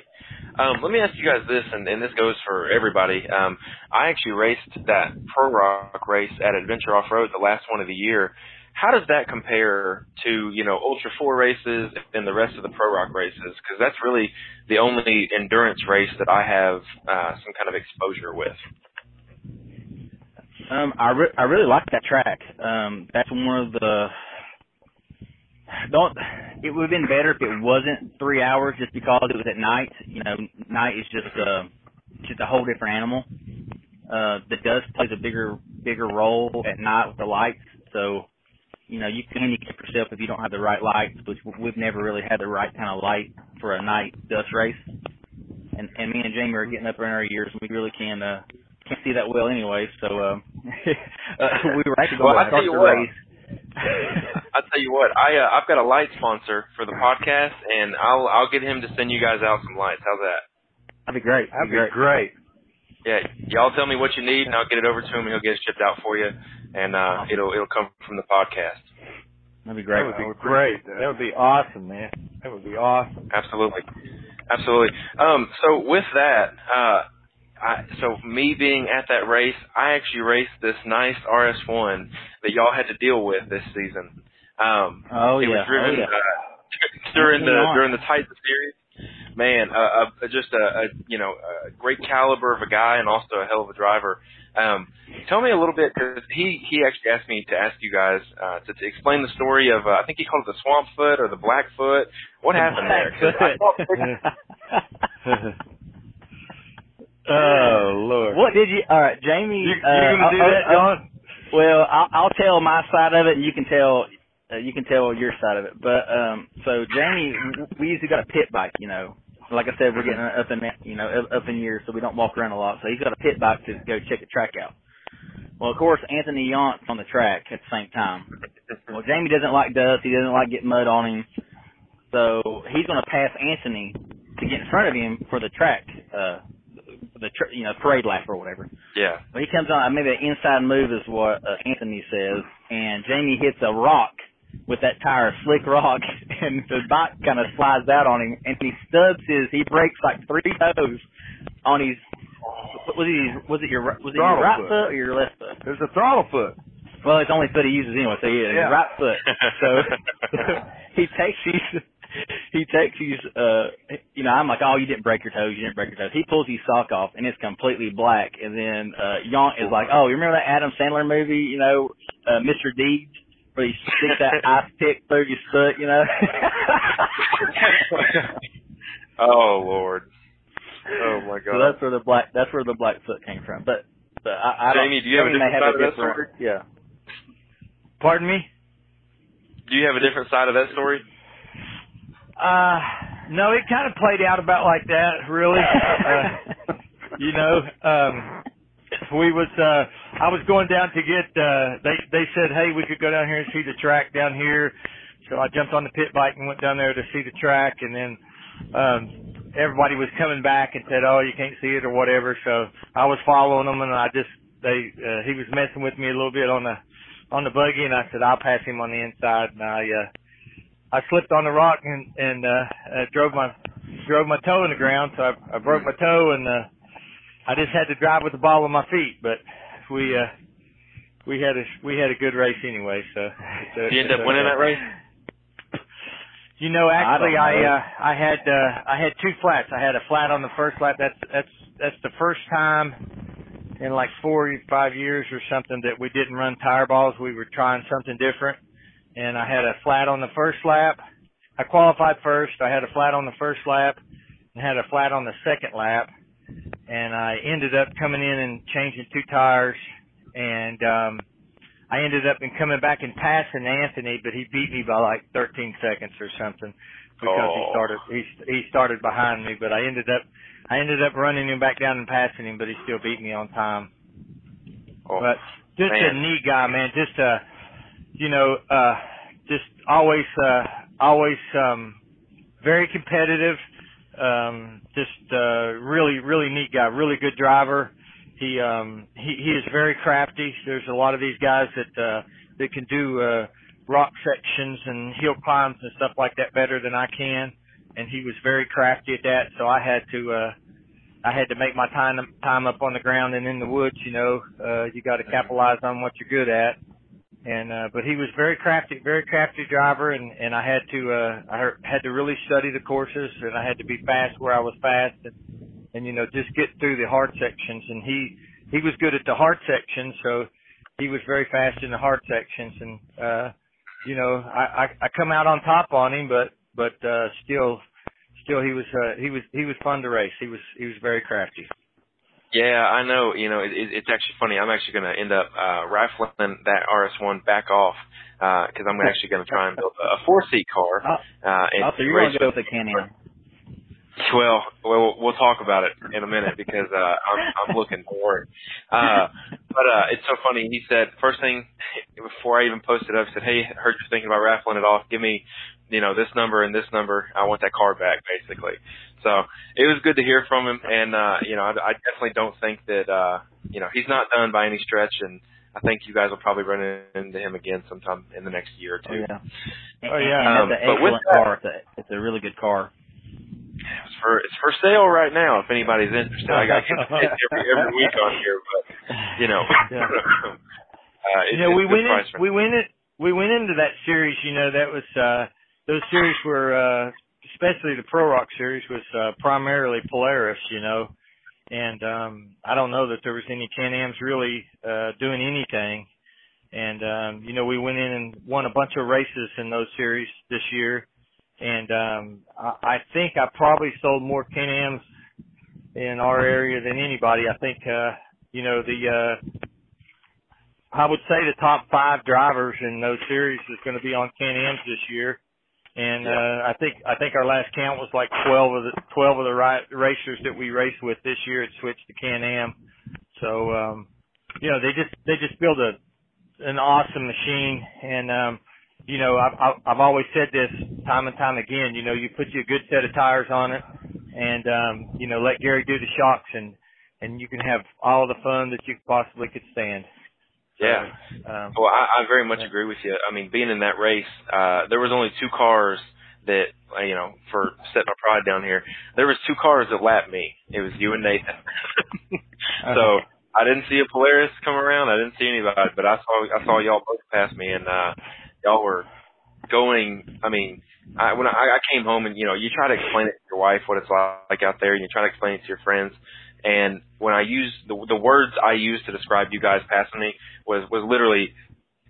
Um, let me ask you guys this, and, and this goes for everybody. Um, I actually raced that Pro Rock race at Adventure Off Road, the last one of the year. How does that compare to, you know, Ultra Four races and the rest of the Pro Rock races? Because that's really the only endurance race that I have uh, some kind of exposure with. Um, I re- I really like that track. Um, that's one of the. Don't. It would have been better if it wasn't three hours, just because it was at night. You know, night is just a just a whole different animal. Uh, the dust plays a bigger bigger role at night with the lights, so. You know, you can handicap yourself if you don't have the right lights, which we've never really had the right kind of light for a night dust race. And and me and Jamie are getting up in our years, and we really can, uh, can't see that well anyway. So um, uh, we were actually going well, to start the what, race. I'll tell you what, I, uh, I've got a light sponsor for the podcast, and I'll I'll get him to send you guys out some lights. How's that? That'd be great. That'd, That'd be great. great. Yeah, y'all tell me what you need, and I'll get it over to him, and he'll get it shipped out for you, and uh, it'll it'll come from the podcast. That'd be great. That would be that great. That. that would be awesome, man. That would be awesome. Absolutely, absolutely. Um, so with that, uh, I, so me being at that race, I actually raced this nice R S one that y'all had to deal with this season. Um, oh, it yeah. was driven oh, yeah. uh, during the during the Titan series. Man, uh, uh, just a, a you know a great caliber of a guy, and also a hell of a driver. Um, tell me a little bit, because he, he actually asked me to ask you guys uh, to, to explain the story of uh, I think he called it the Swampfoot or the Blackfoot. What the happened Blackfoot. there? Oh Lord! What did you? All right, Jamie. You, you uh, gonna do I'll, that, John? Well, I'll, I'll tell my side of it, and you can tell. Uh, you can tell your side of it, but um, so Jamie, we usually got a pit bike, you know. Like I said, we're getting up in you know up in years, so we don't walk around a lot. So he's got a pit bike to go check the track out. Well, of course, Anthony Yanez on the track at the same time. Well, Jamie doesn't like dust; he doesn't like getting mud on him, so he's going to pass Anthony to get in front of him for the track, uh, the tr- you know parade lap or whatever. Yeah. Well, he comes on maybe an inside move is what uh, Anthony says, and Jamie hits a rock. With that tire, slick rock, and the bike kind of slides out on him, and he stubs his. He breaks like three toes on his. Was it was it your was it your right foot. foot or your left foot? It was the throttle foot. Well, it's the only foot he uses anyway, so yeah, yeah. his right foot. So he takes his. He takes his. Uh, you know, I'm like, oh, you didn't break your toes. You didn't break your toes. He pulls his sock off, and it's completely black. And then uh, Yonk is like, oh, you remember that Adam Sandler movie? You know, uh, Mister Deeds. Where you stick that ice pick through your foot, you know? Oh Lord! Oh my God! So that's where the black that's where the black foot came from. But, but I, I Jamie, do you have a different side of that story? Yeah. Pardon me? Do you have a different side of that story? Uh, no, it kind of played out about like that, really. uh, you know. Um, We was, uh, I was going down to get, uh, they, they said, hey, we could go down here and see the track down here. So I jumped on the pit bike and went down there to see the track. And then, um, everybody was coming back and said, oh, you can't see it or whatever. So I was following them, and I just, they, uh, he was messing with me a little bit on the, on the buggy, and I said, I'll pass him on the inside. And I, uh, I slipped on the rock and, and, uh, uh drove my, drove my toe in the ground. So I, I broke my toe, and, uh, I just had to drive with the ball on my feet, but we, uh, we had a, we had a good race anyway. So, so did you end up so, winning uh, that race? You know, actually, I, I, uh, I had, uh, I had two flats. I had a flat on the first lap. That's, that's, that's the first time in like four or five years or something that we didn't run tire balls. We were trying something different. And I had a flat on the first lap. I qualified first. I had a flat on the first lap and had a flat on the second lap. And I ended up coming in and changing two tires. And, um, I ended up in coming back and passing Anthony, but he beat me by like thirteen seconds or something because oh. he started he, he started behind me. But I ended up I ended up running him back down and passing him, but he still beat me on time. Oh, but just man. a neat guy, man. Just uh, you know, uh, just always uh, always um, very competitive. Um, just uh, really really neat guy. Really good driver. He, um, he, he is very crafty. There's a lot of these guys that, uh, that can do, uh, rock sections and hill climbs and stuff like that better than I can. And he was very crafty at that. So I had to, uh, I had to make my time, time up on the ground and in the woods, you know, uh, you got to capitalize on what you're good at. And, uh, but he was very crafty, very crafty driver. And, and I had to, uh, I had to really study the courses, and I had to be fast where I was fast. And, And, you know, just get through the hard sections. And he, he was good at the hard sections, so he was very fast in the hard sections. And, uh, you know, I, I, I come out on top on him, but, but, uh, still, still he was, uh, he was, he was fun to race. He was, he was very crafty. Yeah, I know. You know, it, it, it's actually funny. I'm actually going to end up, uh, rifling that R S one back off, uh, cause I'm actually going to try and build a four seat car. Uh, and oh, so you're going to go with a Can-Am. Well, well, we'll talk about it in a minute because uh, I'm, I'm looking for it. Uh, but uh, it's so funny. He said, first thing, before I even posted up, he said, hey, I heard you're thinking about raffling it off. Give me, you know, this number and this number. I want that car back, basically. So it was good to hear from him. And, uh, you know, I, I definitely don't think that, uh, you know, he's not done by any stretch. And I think you guys will probably run into him again sometime in the next year or two. Oh, yeah. Oh, yeah. Um, but with that, car, it's, a, it's a really good car. It's for it's for sale right now. If anybody's interested, I got it every every week on here. But you know, yeah. uh, it's, you know, we went in, right we now. went it we went into that series. You know, that was uh, those series were uh, especially the Pro Rock series was uh, primarily Polaris. You know, and um, I don't know that there was any Can-Ams really uh, doing anything. And um, you know, we went in and won a bunch of races in those series this year. And um I, I think I probably sold more Can-Ams in our area than anybody. I think, uh, you know, the, uh, I would say the top five drivers in those series is going to be on Can-Ams this year. And, uh, I think, I think our last count was like twelve of the, twelve of the ri- racers that we raced with this year had switched to Can-Am. So, um, you know, they just, they just build a, an awesome machine. And, um, you know, I've, I've always said this time and time again, you know, you put you a good set of tires on it and, um, you know, let Gary do the shocks and, and you can have all the fun that you possibly could stand. So, yeah. Um, well, I, I very much yeah. agree with you. I mean, being in that race, uh, there was only two cars that, you know, for setting my pride down here, there was two cars that lapped me. It was you and Nathan. So I didn't see a Polaris come around. I didn't see anybody, but I saw, I saw y'all both pass me and, uh, y'all were going, I mean, I, when I, I came home and, you know, you try to explain it to your wife what it's like out there and you try to explain it to your friends. And when I used the, the words I used to describe you guys passing me was, was literally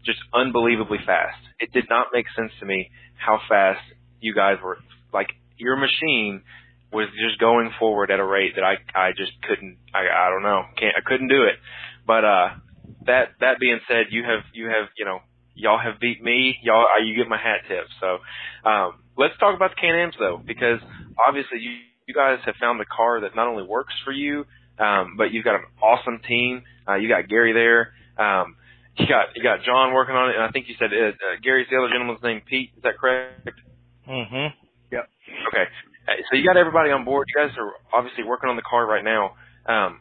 just unbelievably fast. It did not make sense to me how fast you guys were. Like your machine was just going forward at a rate that I, I just couldn't, I, I don't know, can't, I couldn't do it. But, uh, that, that being said, you have, you have, you know, y'all have beat me. Y'all, you get my hat tip. So um, let's talk about the Can-Ams, though, because obviously you, you guys have found the car that not only works for you, um, but you've got an awesome team. Uh, you got Gary there. Um, you got you got John working on it, and I think you said uh, uh, Gary's the other gentleman's name, Pete. Is that correct? Mm-hmm. Yep. Okay. So you got everybody on board. You guys are obviously working on the car right now. Um,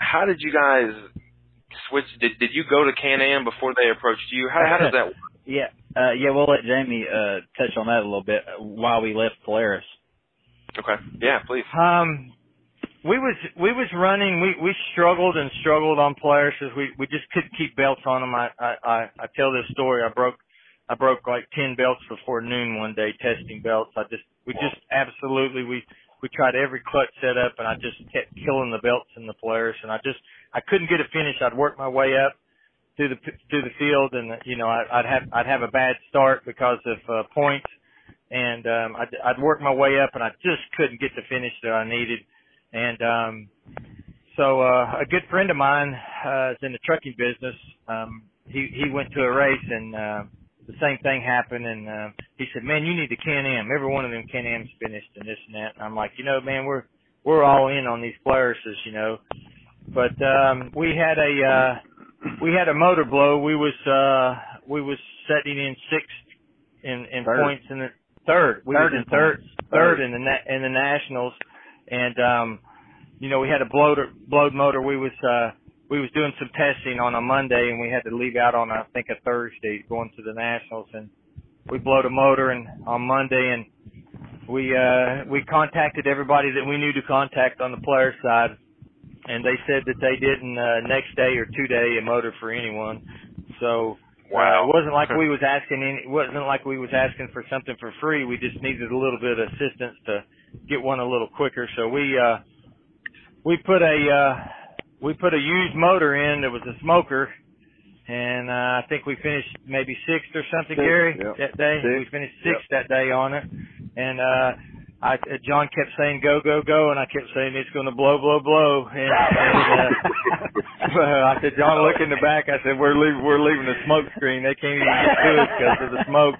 how did you guys switch? Did did you go to Can-Am before they approached you? How, how does that work? yeah, uh, yeah. We'll let Jamie uh, touch on that a little bit while we left Polaris. Okay. Yeah, please. Um, we was we was running. We, we struggled and struggled on Polaris because we, we just couldn't keep belts on them. I, I, I, I tell this story. I broke I broke like ten belts before noon one day testing belts. I just we just absolutely we we tried every clutch setup and I just kept killing the belts in the Polaris and I just I couldn't get a finish. I'd work my way up through the through the field and you know I, I'd have I'd have a bad start because of uh, points. And, um, I'd, I'd worked my way up and I just couldn't get the finish that I needed. And, um, so, uh, a good friend of mine, uh, is in the trucking business. Um, he, he went to a race and, uh, the same thing happened. And, uh, he said, man, you need to Can-Am. Every one of them Can-Am's finished and this and that. And I'm like, you know, man, we're, we're all in on these Polarises, you know, but, um, we had a, uh, we had a motor blow. We was, uh, we was setting in sixth in, in points in the, Third, we third, in third, third in the na- in the nationals, and um, you know we had a blowed blowed motor. We was uh, we was doing some testing on a Monday, and we had to leave out on I think a Thursday going to the nationals, and we blowed a motor and on Monday, and we uh, we contacted everybody that we knew to contact on the player side, and they said that they didn't uh, next day or two day a motor for anyone, so. Wow. Uh, it wasn't like we was asking any, it wasn't like we was asking for something for free. We just needed a little bit of assistance to get one a little quicker. So we, uh, we put a, uh, we put a used motor in that was a smoker and, uh, I think we finished maybe sixth or something, sixth, Gary, yep. that day. Sixth. We finished sixth yep. that day on it. And, uh, I, uh, John kept saying go, go, go. And I kept saying it's going to blow, blow, blow. And, and uh, Uh, I said, John, look in the back. I said, we're leaving, we're leaving the smoke screen. They can't even get to us because of the smoke.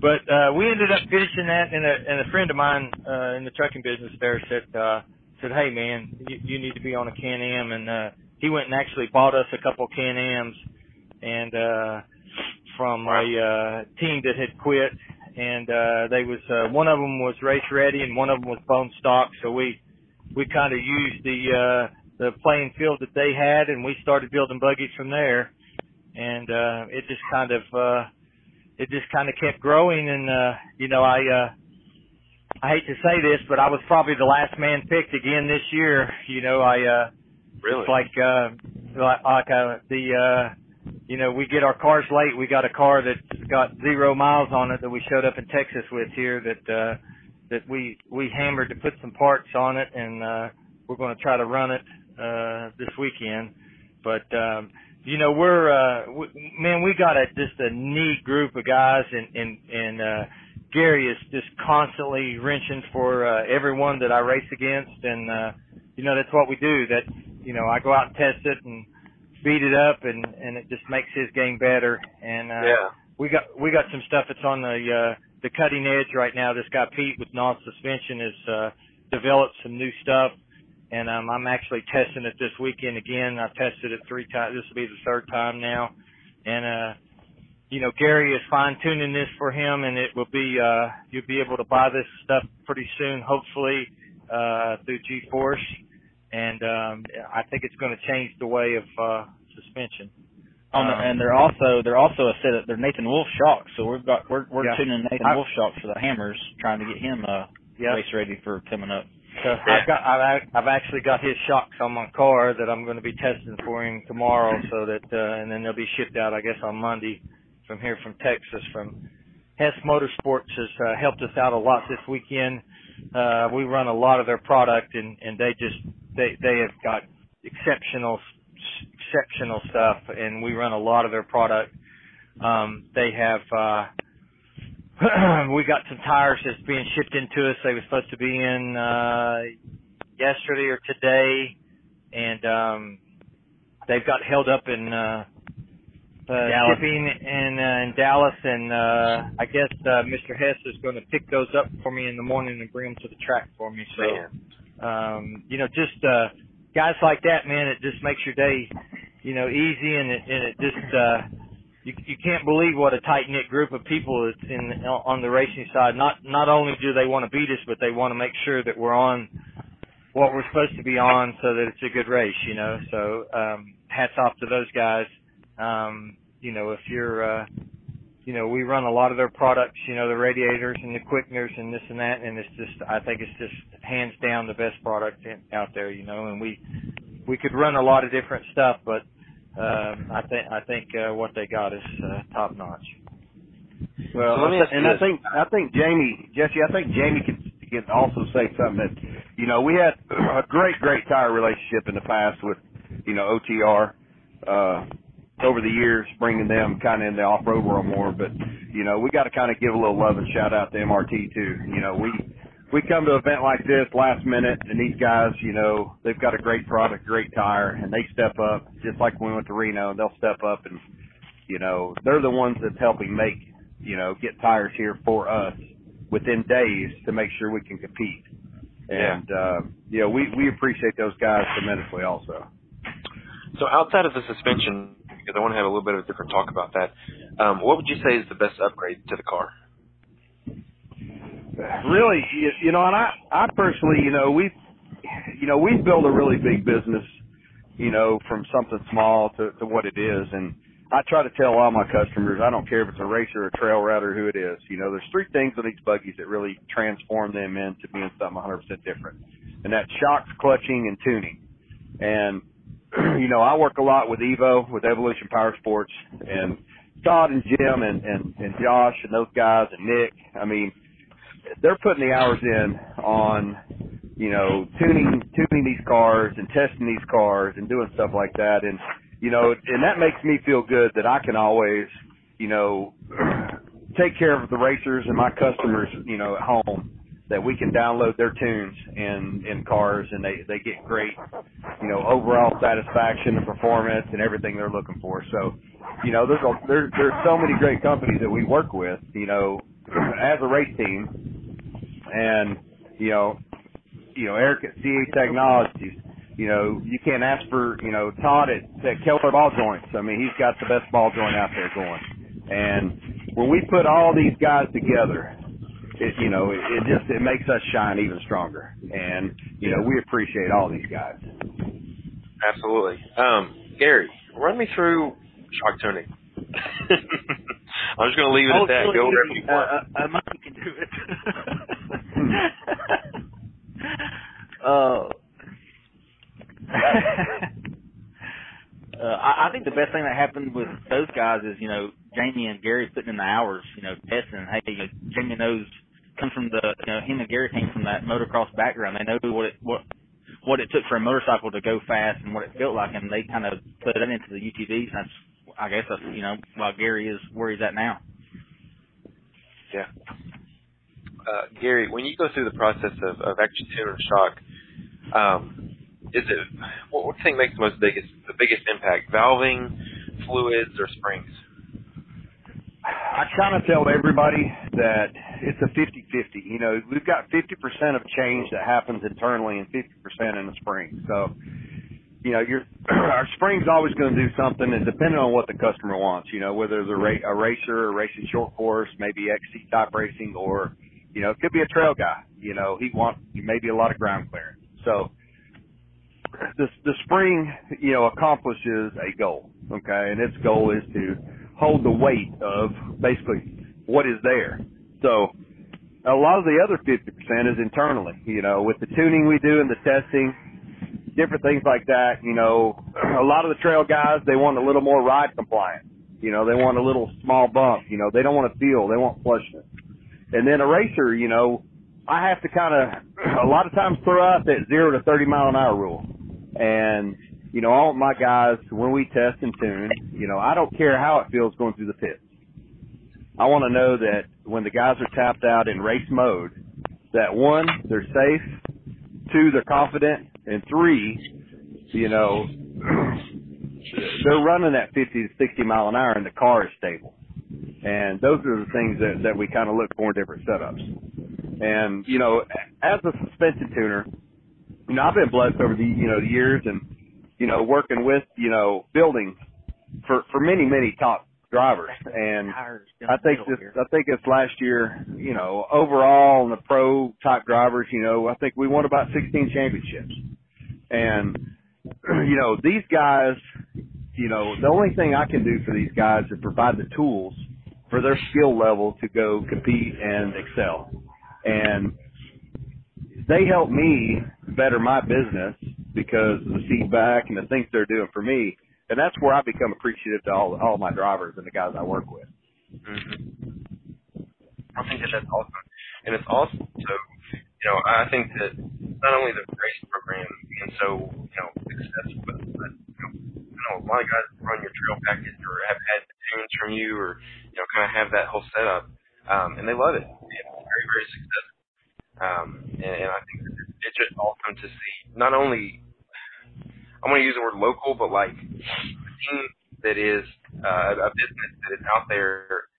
But, uh, we ended up finishing that and a, and a friend of mine, uh, in the trucking business there said, uh, said, hey man, you, you need to be on a Can-Am. And, uh, he went and actually bought us a couple Can-Ams and, uh, from a, uh, team that had quit. And, uh, they was, uh, one of them was race ready and one of them was bone stock. So we, we kind of used the, uh, the playing field that they had, and we started building buggies from there. And, uh, it just kind of, uh, it just kind of kept growing. And, uh, you know, I, uh, I hate to say this, but I was probably the last man picked again this year. You know, I, uh, really? It's like, uh, like, like, uh, the, uh, you know, we get our cars late. We got a car that's got zero miles on it that we showed up in Texas with here that, uh, that we, we hammered to put some parts on it and, uh, we're going to try to run it. uh this weekend but um you know we're uh we, man we got a just a neat group of guys and and and uh Gary is just constantly wrenching for uh everyone that I race against and uh you know that's what we do that you know I go out and test it and beat it up and and it just makes his game better and uh yeah. we got we got some stuff that's on the uh the cutting edge right now. This guy Pete with Knopf Suspension has uh developed some new stuff. And um, I'm actually testing it this weekend again. I've tested it three times. This will be the third time now. And, uh, you know, Gary is fine-tuning this for him, and it will be uh, – you'll be able to buy this stuff pretty soon, hopefully, uh, through G-Force. And um, I think it's going to change the way of uh, suspension. On the, um, and they're also they're also a set of, they're Nathan Wolfe shocks, so we've got we're we're yeah. tuning Nathan I, Wolfe shocks for the hammers, trying to get him uh, yeah. race ready for coming up. So I've got, I've, I've actually got his shocks on my car that I'm going to be testing for him tomorrow so that, uh, and then they'll be shipped out, I guess, on Monday from here from Texas. From Hess Motorsports has uh, helped us out a lot this weekend. Uh, we run a lot of their product and, and they just, they, they have got exceptional, exceptional stuff and we run a lot of their product. Um, they have, uh, we got some tires that's being shipped into us. They were supposed to be in uh yesterday or today, and um they've got held up in uh, uh shipping in, uh, in Dallas. And uh I guess uh, Mister Hess is going to pick those up for me in the morning and bring them to the track for me. So, um you know, just uh guys like that, man, it just makes your day, you know, easy, and it, and it just. uh you, you can't believe what a tight-knit group of people is in on the racing side. Not not only do they want to beat us, but they want to make sure that we're on what we're supposed to be on so that it's a good race, you know. So um, hats off to those guys. Um, you know, if you're uh, – you know, we run a lot of their products, you know, the radiators and the quickeners and this and that, and it's just, I think it's just hands down the best product in, out there, you know, and we we could run a lot of different stuff, but um, I think I think uh, what they got is uh, top notch. Well, so let me ask and this. I think I think Jamie, Jesse, I think Jamie could can also say something that, you know, we had a great great tire relationship in the past with, you know, O T R. Uh, over the years, bringing them kind of in the off-road world more, but, you know, we got to kind of give a little love and shout-out to M R T, too. You know, we we come to an event like this last minute, and these guys, you know, they've got a great product, great tire, and they step up, just like when we went to Reno, they'll step up, and, you know, they're the ones that's helping make, you know, get tires here for us within days to make sure we can compete. And, yeah, uh, you know, we, we appreciate those guys tremendously also. So outside of the suspension, because I want to have a little bit of a different talk about that. Um, what would you say is the best upgrade to the car? Really, you, you know, and I, I personally, you know, we've, you know, we've built a really big business, you know, from something small to, to what it is. And I try to tell all my customers, I don't care if it's a racer, a trail rider, who it is, you know, there's three things with these buggies that really transform them into being something one hundred percent different. And that's shocks, clutching, and tuning. And, you know, I work a lot with Evo, with Evolution Power Sports, and Todd and Jim and, and, and Josh and those guys and Nick. I mean, they're putting the hours in on, you know, tuning tuning these cars and testing these cars and doing stuff like that. And, you know, and that makes me feel good that I can always, you know, take care of the racers and my customers, you know, at home, that we can download their tunes in, in cars and they, they get great, you know, overall satisfaction and performance and everything they're looking for. So, you know, there's a, there, there's so many great companies that we work with, you know, as a race team. And, you know, you know, Eric at C A Technologies, you know, you can't ask for, you know, Todd at, at Keller Ball Joints. I mean, he's got the best ball joint out there going. And when we put all these guys together, It, you know, it, it just it makes us shine even stronger, and you know we appreciate all these guys. Absolutely, um, Gary, run me through shock tuning. I'm just going to leave it oh, at that. Go wherever you want. Uh, uh, mine can do it. uh, uh, I, I think the best thing that happened with those guys is you know Jamie and Gary putting in the hours, you know, testing. And, hey, you know, Jamie knows. Comes from the, you know, him and Gary came from that motocross background. They know what it, what, what it took for a motorcycle to go fast and what it felt like, and they kind of put it into the U T Vs. That's, I guess, that's, you know, why Gary is where he's at now. Yeah. Uh, Gary, when you go through the process of, of action tune and shock, um, is it, what, what do you think makes the most biggest, the biggest impact? Valving, fluids, or springs? I kind of tell everybody that it's a fifty-fifty. You know, we've got fifty percent of change that happens internally and fifty percent in the spring. So, you know, your our spring's always going to do something, and depending on what the customer wants, you know, whether it's a, ra- a racer, a racing short course, maybe X C type racing, or, you know, it could be a trail guy. You know, he wants maybe a lot of ground clearance. So the, the spring, you know, accomplishes a goal, okay, and its goal is to hold the weight of basically what is there. So a lot of the other fifty percent is internally, you know, with the tuning we do and the testing, different things like that. You know, a lot of the trail guys, they want a little more ride compliant. You know, they want a little small bump. You know, they don't want to feel. They want flushness. And then a racer, you know, I have to kind of a lot of times throw out that zero to thirty mile an hour rule. And you know, all my guys, when we test and tune, you know, I don't care how it feels going through the pits. I want to know that when the guys are tapped out in race mode, that one, they're safe, two, they're confident, and three, you know, they're running at fifty to sixty mile an hour and the car is stable. And those are the things that, that we kind of look for in different setups. And, you know, as a suspension tuner, you know, I've been blessed over the, you know, the years and, you know, working with, you know, building for, for many, many top drivers. And I think this, I think it's last year, you know, overall in the pro type drivers, you know, I think we won about sixteen championships. And, you know, these guys, you know, the only thing I can do for these guys is provide the tools for their skill level to go compete and excel. And they help me better my business because of the feedback and the things they're doing for me. And that's where I become appreciative to all all my drivers and the guys I work with. Mm-hmm. I think that that's awesome. And it's awesome, so, you know, I think that not only the race program being so, you know, successful, but, but you know, I know a lot of guys run your trail package or have had tunes from you or, you know, kind of have that whole setup, um, and they love it. It's very, very successful. Um, and, and I think that it's just awesome to see not only, I'm going to use the word local, but like a team that is uh, a business that is out there.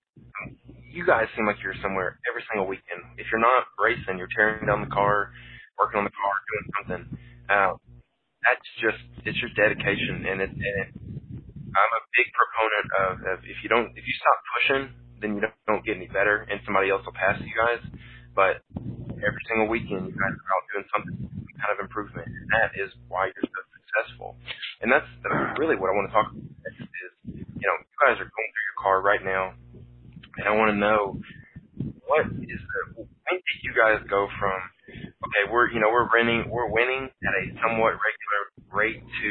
You guys seem like you're somewhere every single weekend. If you're not racing, you're tearing down the car, working on the car, doing something. Uh, that's just, it's just dedication. And, it, and it, I'm a big proponent of, of if you don't, if you stop pushing, then you don't, don't get any better and somebody else will pass you guys. But every single weekend, you guys are out doing something, some kind of improvement. And that is why you're so successful. And that's really what I want to talk about next is, you know, you guys are going through your car right now, and I want to know what is the, when did you guys go from, okay, we're, you know, we're winning, we're winning at a somewhat regular rate to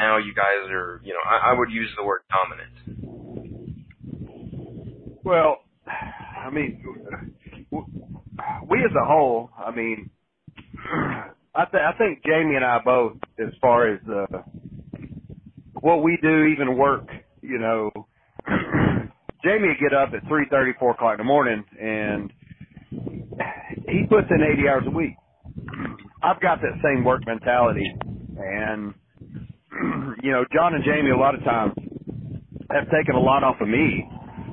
now you guys are, you know, I, I would use the word dominant. Well, I mean, we as a whole, I mean, I, th- I think Jamie and I both, as far as uh, what we do, even work, you know, Jamie would get up at three thirty, four o'clock in the morning, and he puts in eighty hours a week. I've got that same work mentality. And, you know, John and Jamie a lot of times have taken a lot off of me.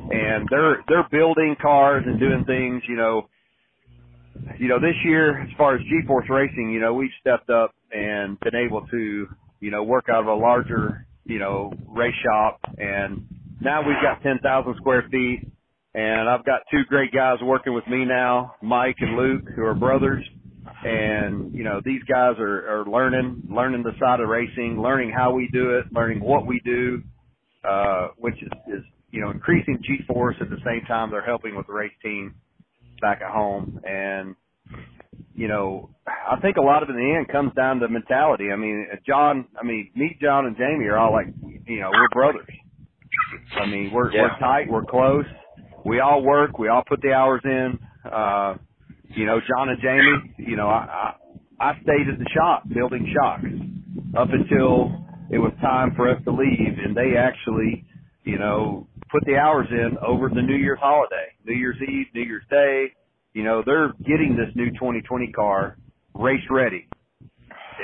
And they're they're building cars and doing things, you know. You know, this year, as far as G-Force Racing, you know, we've stepped up and been able to, you know, work out of a larger, you know, race shop. And now we've got ten thousand square feet. And I've got two great guys working with me now, Mike and Luke, who are brothers. And, you know, these guys are, are learning, learning the side of racing, learning how we do it, learning what we do, uh, which is, is, you know, increasing G-Force at the same time they're helping with the race team back at home. And, you know, I think a lot of it in the end comes down to mentality. I mean, John, I mean, me, John, and Jamie are all like, you know, we're brothers. I mean, we're, yeah. we're tight, we're close. We all work, we all put the hours in. Uh, you know, John and Jamie, you know, I, I, I stayed at the shop building shocks up until it was time for us to leave, and they actually, you know, put the hours in over the New Year's holiday, New Year's Eve, New Year's Day. You know, they're getting this new twenty twenty car race ready.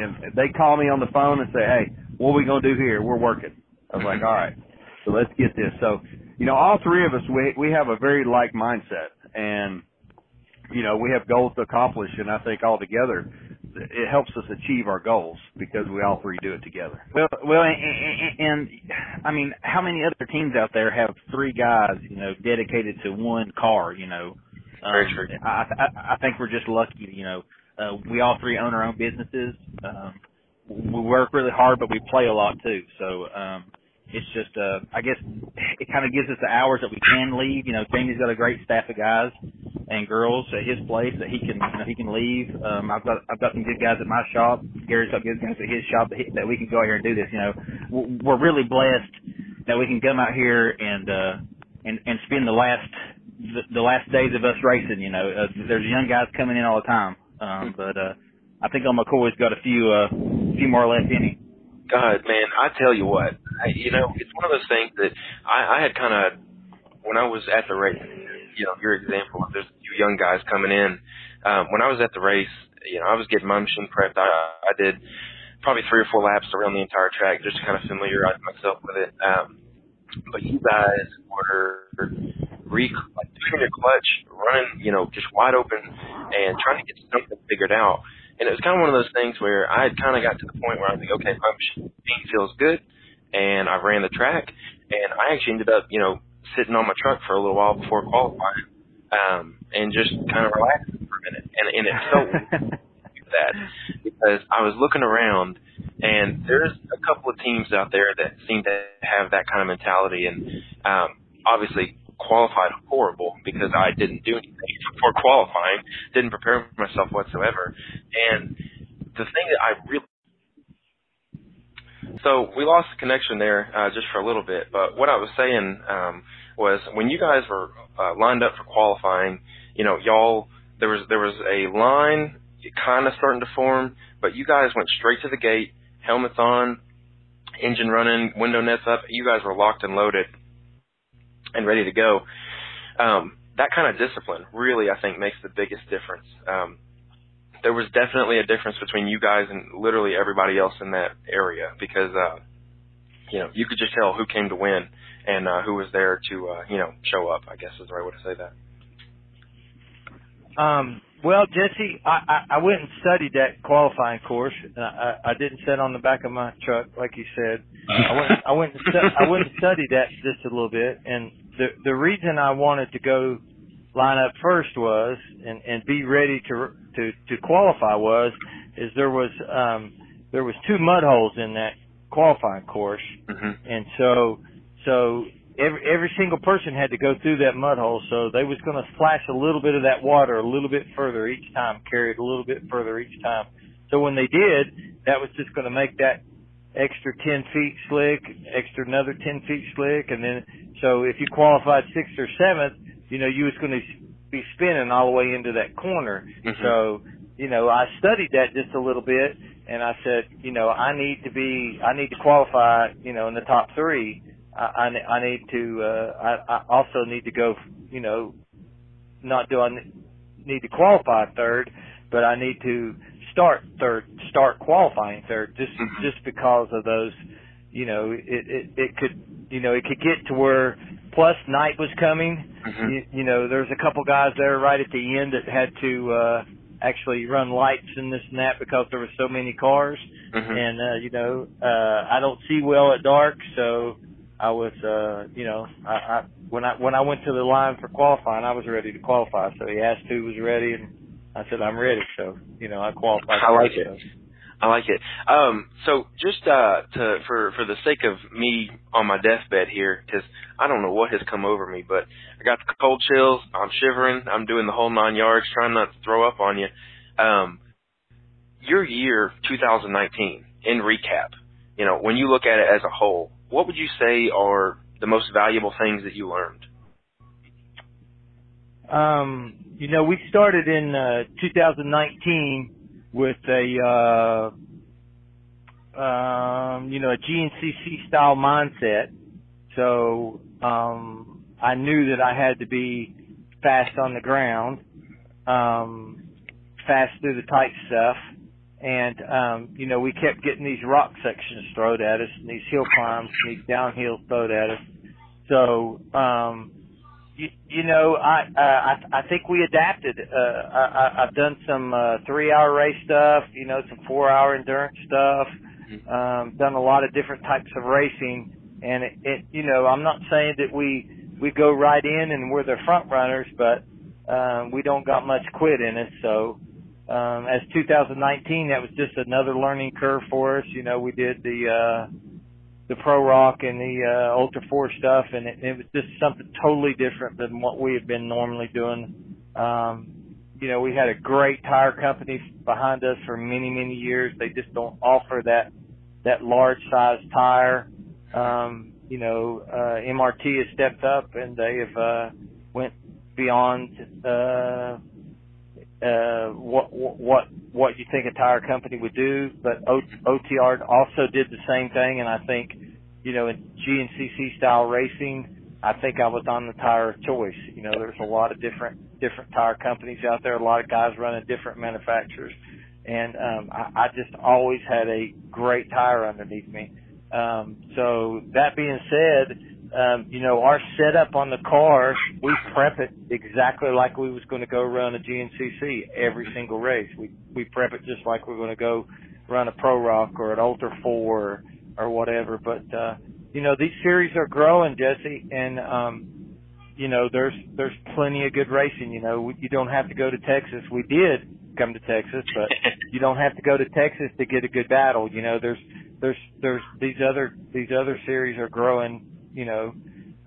And they call me on the phone and say, hey, what are we going to do here? We're working. I was like, all right, so let's get this. So, you know, all three of us, we, we have a very like mindset. And, you know, we have goals to accomplish. And I think all together, it helps us achieve our goals because we all three do it together. Well, well, and, and, and I mean, how many other teams out there have three guys, you know, dedicated to one car? You know, um, very true. I, I, I think we're just lucky. You know, uh, we all three own our own businesses. Um, we work really hard, but we play a lot too. So um, it's just, uh, I guess, it kind of gives us the hours that we can leave. You know, Jamie's got a great staff of guys and girls at his place that he can, you know, he can leave. Um, I've got, I've got some good guys at my shop. Gary's got good guys at his shop that, he, that we can go out here and do this. You know, we're really blessed that we can come out here and, uh, and, and spend the last, the, the last days of us racing. You know, uh, there's young guys coming in all the time. Um, but, uh, I think on McCoy's got a few, uh, few more left in him. God, man, I tell you what, I, you know, it's one of those things that I, I had kind of, when I was at the race, you know, your example, there's a few young guys coming in. Um, when I was at the race, you know, I was getting my machine prepped. I, I did probably three or four laps around the entire track just to kind of familiarize myself with it. Um, but you guys were re- like doing your clutch, running, you know, just wide open and trying to get something figured out. And it was kind of one of those things where I had kind of got to the point where I was like, okay, my machine feels good, and I ran the track. And I actually ended up, you know, sitting on my truck for a little while before qualifying, um, and just kind of relaxing for a minute. And, and it felt that because I was looking around, and there's a couple of teams out there that seem to have that kind of mentality. And um, obviously qualified horrible because I didn't do anything before qualifying, didn't prepare myself whatsoever. And the thing that I really So we lost the connection there uh, just for a little bit, but what I was saying um, was when you guys were uh, lined up for qualifying, you know, y'all there was there was a line kind of starting to form, but you guys went straight to the gate, helmets on, engine running, window nets up. You guys were locked and loaded and ready to go. Um, that kind of discipline really, I think, makes the biggest difference. Um, there was definitely a difference between you guys and literally everybody else in that area because, uh, you know, you could just tell who came to win and uh, who was there to, uh, you know, show up, I guess is the right way to say that. Um, well, Jesse, I, I, I went and studied that qualifying course. And I, I didn't sit on the back of my truck, like you said. I went, I went, and stu- I went and studied that just a little bit. And the, the reason I wanted to go line up first was, and, and be ready to, to, to qualify was, is there was, um, there was two mud holes in that qualifying course. Mm-hmm. And so, so every, every single person had to go through that mud hole. So they was going to splash a little bit of that water a little bit further each time, carry it a little bit further each time. So when they did, that was just going to make that extra ten feet slick, extra another ten feet slick. And then, so if you qualified sixth or seventh, you know, you was going to be spinning all the way into that corner. Mm-hmm. So, you know, I studied that just a little bit, and I said, you know, I need to be, I need to qualify, you know, in the top three. I, I, I need to, uh, I, I also need to go, you know, not do I need to qualify third, but I need to start third, start qualifying third, just mm-hmm. just because of those, you know, it, it, it could, you know, it could get to where. Plus, night was coming. Mm-hmm. You, you know, there's a couple guys there right at the end that had to uh, actually run lights and this and that because there were so many cars. Mm-hmm. And, uh, you know, uh, I don't see well at dark, so I was, uh, you know, I, I, when I when I went to the line for qualifying, I was ready to qualify. So he asked who was ready, and I said, I'm ready. So, you know, I qualified. I like it. I like it. Um, so just uh, to, for for the sake of me on my deathbed here, because I don't know what has come over me, but I got the cold chills. I'm shivering. I'm doing the whole nine yards, trying not to throw up on you. Um, your year twenty nineteen, in recap, you know, when you look at it as a whole, what would you say are the most valuable things that you learned? Um, you know, we started in uh, twenty nineteen. With a, uh, um, you know, a G N C C style mindset. So, um, I knew that I had to be fast on the ground, um, fast through the tight stuff. And, um, you know, we kept getting these rock sections thrown at us and these hill climbs and these downhills thrown at us. So, um, You, you know, I, uh, I I think we adapted. Uh, I, I've done some uh, three-hour race stuff, you know, some four-hour endurance stuff, um, done a lot of different types of racing. And, it, it, you know, I'm not saying that we, we go right in and we're the front runners, but um, we don't got much quit in us. So um, as two thousand nineteen, that was just another learning curve for us. You know, we did the uh, – the Pro Rock and the uh, Ultra Four stuff, and it, it was just something totally different than what we had been normally doing. Um, you know, we had a great tire company behind us for many, many years. They just don't offer that that large size tire. Um, you know, uh, M R T has stepped up, and they have uh, went beyond uh, uh, what what. what you think a tire company would do, but O T R also did the same thing. And I think, you know, in G N C C style racing, I think I was on the tire of choice. You know, there's a lot of different, different tire companies out there, a lot of guys running different manufacturers. And, um, I, I just always had a great tire underneath me. Um, so that being said, um, you know, our setup on the car, we prep it exactly like we was going to go run a G N C C every single race. We we prep it just like we're going to go run a Pro Rock or an Ultra Four or, or whatever. But uh, you know, these series are growing, Jesse, and, um, you know, there's there's plenty of good racing. You know, you don't have to go to Texas. We did come to Texas, but you don't have to go to Texas to get a good battle. You know, there's there's there's these other these other series are growing. You know,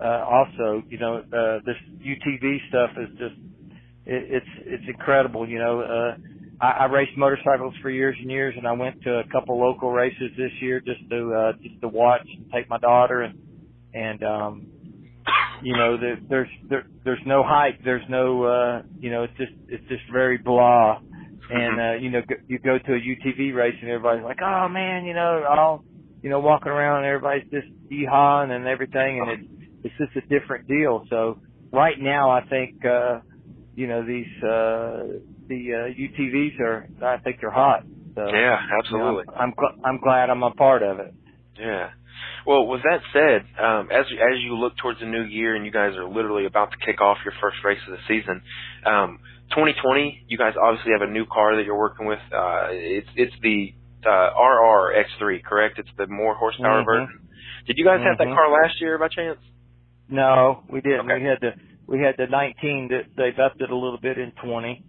uh, also, you know, uh, this U T V stuff is just it, it's it's incredible. You know, uh, I, I raced motorcycles for years and years, and I went to a couple local races this year just to uh, just to watch and take my daughter and and. Um, You know, there, there's there, there's no hype. There's no, uh, you know, it's just it's just very blah. And uh, you know, go, you go to a U T V race and everybody's like, oh man, you know, all you know, walking around and everybody's just yeehawing and everything, and it's it's just a different deal. So right now, I think uh, you know these uh, the uh, U T Vs are, I think they're hot. So, yeah, absolutely. You know, I'm I'm, gl- I'm glad I'm a part of it. Yeah. Well, with that said, um, as as you look towards the new year, and you guys are literally about to kick off your first race of the season, um, twenty twenty, you guys obviously have a new car that you're working with. Uh, it's it's the uh, R R X three, correct? It's the more horsepower mm-hmm. version. Did you guys mm-hmm. have that car last year by chance? No, we didn't. Okay. We had the we had the nineteen that they've upped it a little bit in twenty,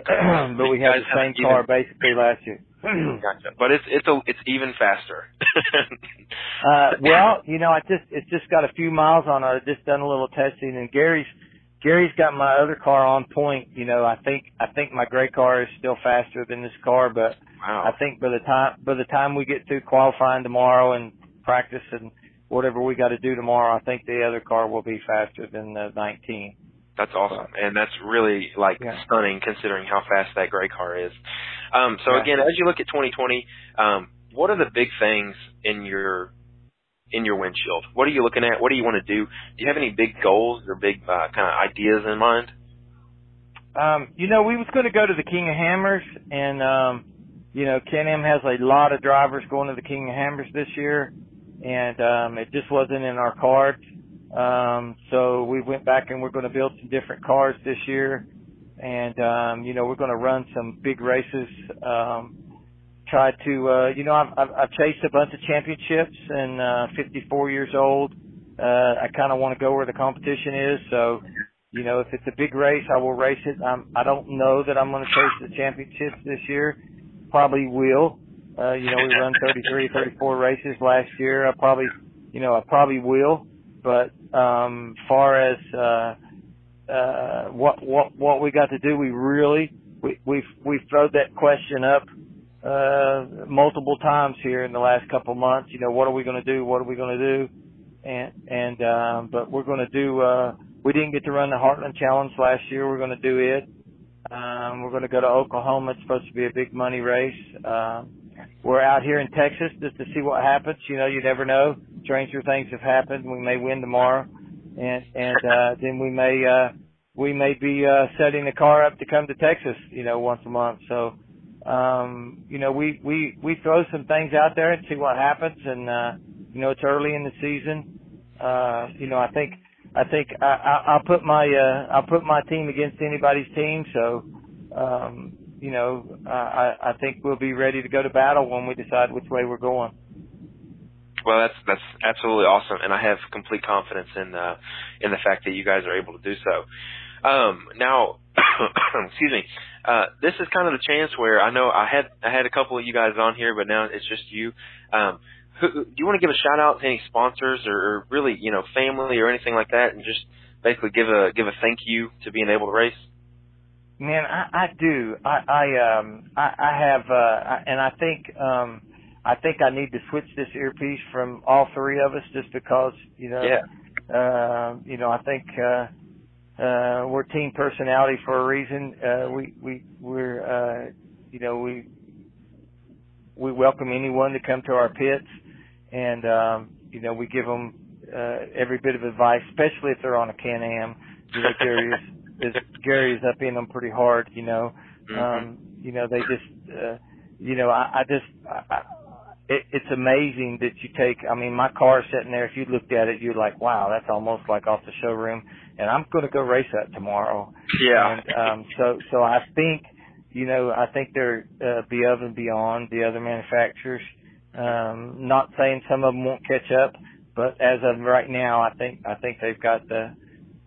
okay. but we had the same car even- basically last year. Gotcha. But it's it's a, it's even faster. uh, well, you know, I just it's just got a few miles on it. I just done a little testing, and Gary's Gary's got my other car on point. You know, I think I think my gray car is still faster than this car, but wow. I think by the time by the time we get through qualifying tomorrow and practice and whatever we got to do tomorrow, I think the other car will be faster than the nineteen. That's awesome, and that's really, like, yeah. stunning considering how fast that gray car is. Um, so, yeah. again, as you look at twenty twenty, um, what are the big things in your in your windshield? What are you looking at? What do you want to do? Do you have any big goals or big uh, kind of ideas in mind? Um, you know, we was going to go to the King of Hammers, and, um, you know, Can-Am has a lot of drivers going to the King of Hammers this year, and um, it just wasn't in our cards. Um, so we went back and we're going to build some different cars this year. And, um, you know, we're going to run some big races. Um, try to, uh, you know, I've, I've, I've chased a bunch of championships and, uh, fifty-four years old. Uh, I kind of want to go where the competition is. So, you know, if it's a big race, I will race it. I'm, I don't know that I'm going to chase the championships this year. Probably will. Uh, you know, we run thirty-three, thirty-four races last year. I probably, you know, I probably will. But um far as uh uh what what what we got to do, we really we we've we've thrown that question up uh multiple times here in the last couple months. You know, what are we gonna do, what are we gonna do? And and um but we're gonna do uh we didn't get to run the Heartland Challenge last year, we're gonna do it. Um we're gonna go to Oklahoma, it's supposed to be a big money race. Um We're out here in Texas just to see what happens. You know, you never know. Stranger things have happened. We may win tomorrow, and and uh, then we may uh, we may be uh, setting the car up to come to Texas. You know, once a month. So, um, you know, we we we throw some things out there and see what happens. And uh, you know, it's early in the season. Uh, you know, I think I think I, I, I'll put my uh, I'll put my team against anybody's team. So. Um, You know, uh, I, I think we'll be ready to go to battle when we decide which way we're going. Well, that's that's absolutely awesome, and I have complete confidence in uh, in the fact that you guys are able to do so. Um, now, excuse me, uh, this is kind of the chance where I know I had I had a couple of you guys on here, but now it's just you. Um, who, do you want to give a shout out to any sponsors or, or really, you know, family or anything like that, and just basically give a give a thank you to being able to race? Man, I, I do. I, I, um, I, I have, uh, and I think, um, I think I need to switch this earpiece from all three of us just because, you know, yeah. uh, you know, I think, uh, uh, we're team personality for a reason. Uh, we, we, we're, uh, you know, we, we welcome anyone to come to our pits and, um, you know, we give them, uh, every bit of advice, especially if they're on a Can-Am. You're curious. Is Gary's up in them pretty hard, you know. Mm-hmm. Um, you know, they just, uh, you know, I, I just, I, I, it, it's amazing that you take, I mean, my car sitting there, if you looked at it, you're like, wow, that's almost like off the showroom, and I'm going to go race that tomorrow. Yeah. And, um, so, so I think, you know, I think they're, uh, above and beyond the other manufacturers. Um, not saying some of them won't catch up, but as of right now, I think I think they've got the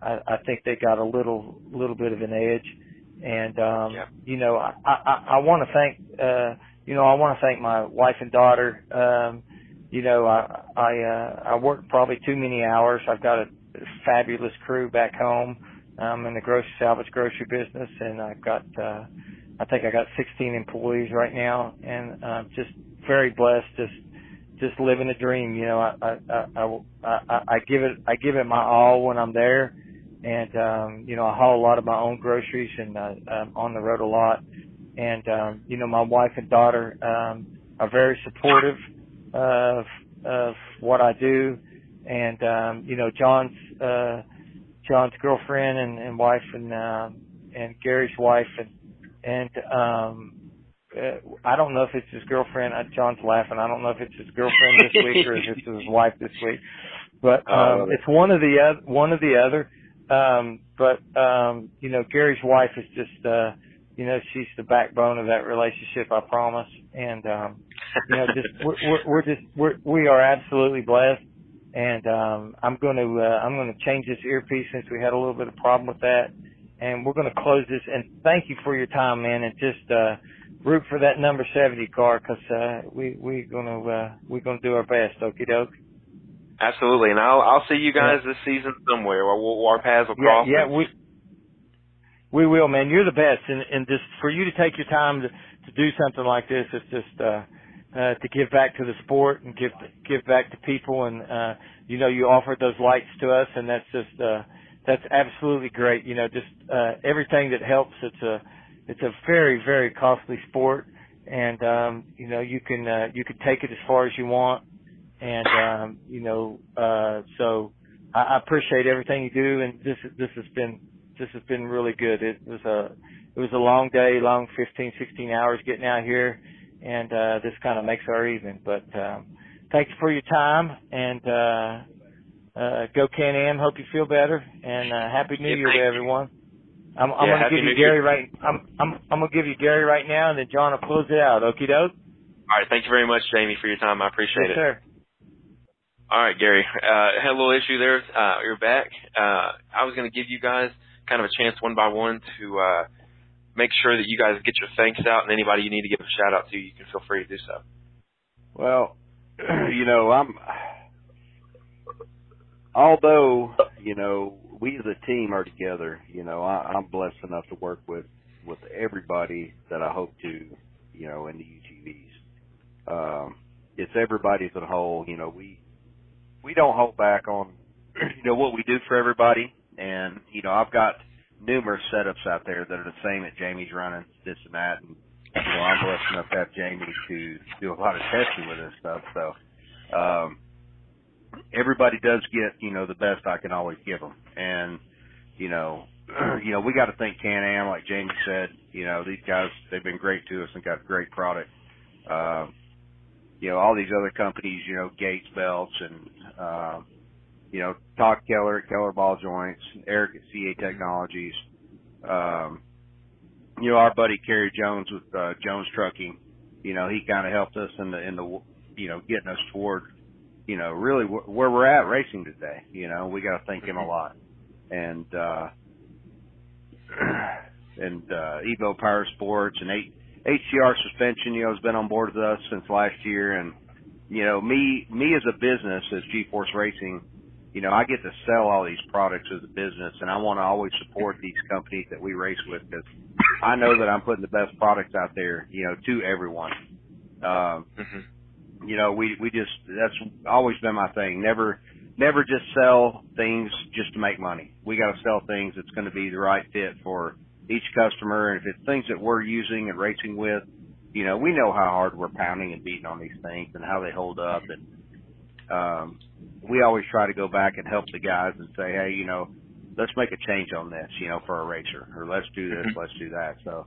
I, I think they got a little little bit of an edge, and um, yeah. you know I I, I want to thank uh, you know I want to thank my wife and daughter. Um, you know I I, uh, I work probably too many hours. I've got a fabulous crew back home. I'm in the grocery salvage grocery business, and I've got uh, I think I got sixteen employees right now, and I'm just very blessed. Just Just living a dream, you know. I I, I I I give it I give it my all when I'm there, and um, you know I haul a lot of my own groceries, and uh, I'm on the road a lot. And um, you know my wife and daughter um, are very supportive of of what I do, and um, you know John's uh, John's girlfriend and, and wife and um, and Gary's wife and and. Um, Uh, I don't know if it's his girlfriend. Uh, John's laughing. I don't know if it's his girlfriend this week or if it's his wife this week, but um, um, it's one of the other. One of the other. Um, but um, you know, Gary's wife is just, uh, you know, she's the backbone of that relationship. I promise. And um, you know, just we're, we're, we're just we're, we are absolutely blessed. And um, I'm going to uh, I'm going to change this earpiece since we had a little bit of problem with that. And we're going to close this. And thank you for your time, man. And just. Uh, Root for that number seventy car, because uh, we we're gonna uh, we're gonna do our best. Okie doke. Absolutely, and I'll I'll see you guys yeah. this season somewhere. We'll, our paths will cross. Yeah, yeah we we will, man. You're the best, and and just for you to take your time to, to do something like this, it's just uh, uh, to give back to the sport and give give back to people, and uh, you know you offered those lights to us, and that's just uh, that's absolutely great. You know, just uh, everything that helps. It's a It's a very, very costly sport, and um, you know you can uh, you can take it as far as you want, and um, you know uh, so I, I appreciate everything you do, and this this has been this has been really good. It was a it was a long day, long fifteen, sixteen hours getting out here, and uh, this kind of makes our evening. But um, thanks for your time, and uh, uh, go Can-Am. Hope you feel better, and uh, happy New yeah, Year to everyone. I'm, I'm yeah, gonna give you Gary right. I'm I'm I'm gonna give you Gary right now, and then John will close it out. Okie doke. All right. Thank you very much, Jamie, for your time. I appreciate yes, it. Sir. All right, Gary. Uh, had a little issue there. Uh, you're back. Uh, I was gonna give you guys kind of a chance one by one to uh, make sure that you guys get your thanks out, and anybody you need to give a shout out to, you can feel free to do so. Well, you know, I'm. Although you know. We as a team are together. You know, I, I'm blessed enough to work with, with everybody that I hope to, you know, in the U T Vs. Um, it's everybody's as a whole. You know, we we don't hold back on, you know, what we do for everybody. And, you know, I've got numerous setups out there that are the same that Jamie's running, this and that. And, you know, I'm blessed enough to have Jamie to do a lot of testing with this stuff. So, um everybody does get, you know, the best I can always give them. And, you know, you know, we got to thank Can-Am, like Jamie said. You know, these guys, they've been great to us and got great product. Uh, you know, all these other companies, you know, Gates Belts and, uh, you know, Todd Keller at Keller Ball Joints, Eric at C A Technologies. Um, you know, our buddy Kerry Jones with uh, Jones Trucking, you know, he kind of helped us in the, in the, you know, getting us toward, you know, really where we're at racing today. You know, we got to thank him a lot. And, uh, and, uh, Evo Power Sports and I X C R Suspension, you know, has been on board with us since last year. And, you know, me, me as a business, as G-Force Racing, you know, I get to sell all these products as a business, and I want to always support these companies that we race with, because I know that I'm putting the best products out there, you know, to everyone. Um, mm-hmm. You know, we, we just, that's always been my thing. Never, never just sell things just to make money. We got to sell things that's going to be the right fit for each customer. And if it's things that we're using and racing with, you know, we know how hard we're pounding and beating on these things and how they hold up. And, um, we always try to go back and help the guys and say, hey, you know, let's make a change on this, you know, for a racer, or let's do this, let's do that. So,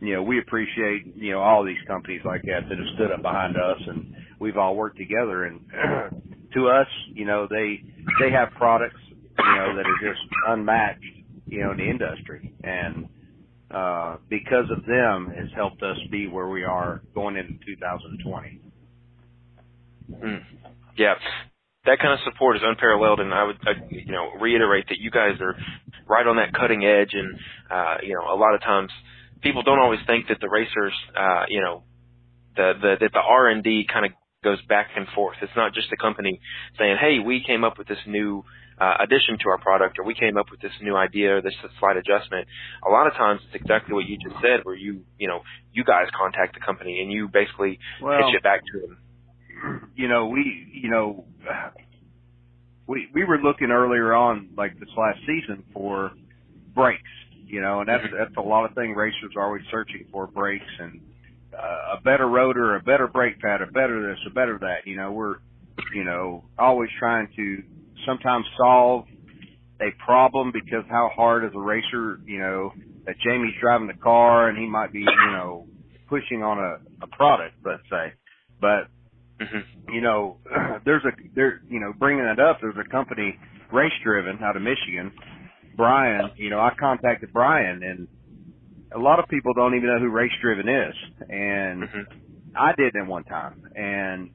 you know, we appreciate, you know, all these companies like that that have stood up behind us, and we've all worked together. And to us, you know, they they have products, you know, that are just unmatched, you know, in the industry. And uh, because of them, has helped us be where we are going into two thousand twenty. Mm. Yeah. that kind of support is unparalleled, and I would, I, you know, reiterate that you guys are right on that cutting edge, and, uh, you know, a lot of times people don't always think that the racers, uh, you know, the, the, that the R and D kind of goes back and forth. It's not just the company saying, hey, we came up with this new uh, addition to our product, or we came up with this new idea, or this slight adjustment. A lot of times it's exactly what you just said, where you, you know, you guys contact the company and you basically well, pitch it back to them. You know, we, you know, we, we were looking earlier on, like this last season, for brakes, you know, and that's, that's a lot of thing racers are always searching for, brakes and uh, a better rotor, a better brake pad, a better this, a better that. You know, we're, you know, always trying to sometimes solve a problem because how hard is a racer, you know, that Jamie's driving the car and he might be, you know, pushing on a, a product, let's say, but, you know, there's a, there, you know, bringing that up, there's a company, Race Driven, out of Michigan, Brian, you know, I contacted Brian, and a lot of people don't even know who Race Driven is. And mm-hmm. I did at one time. And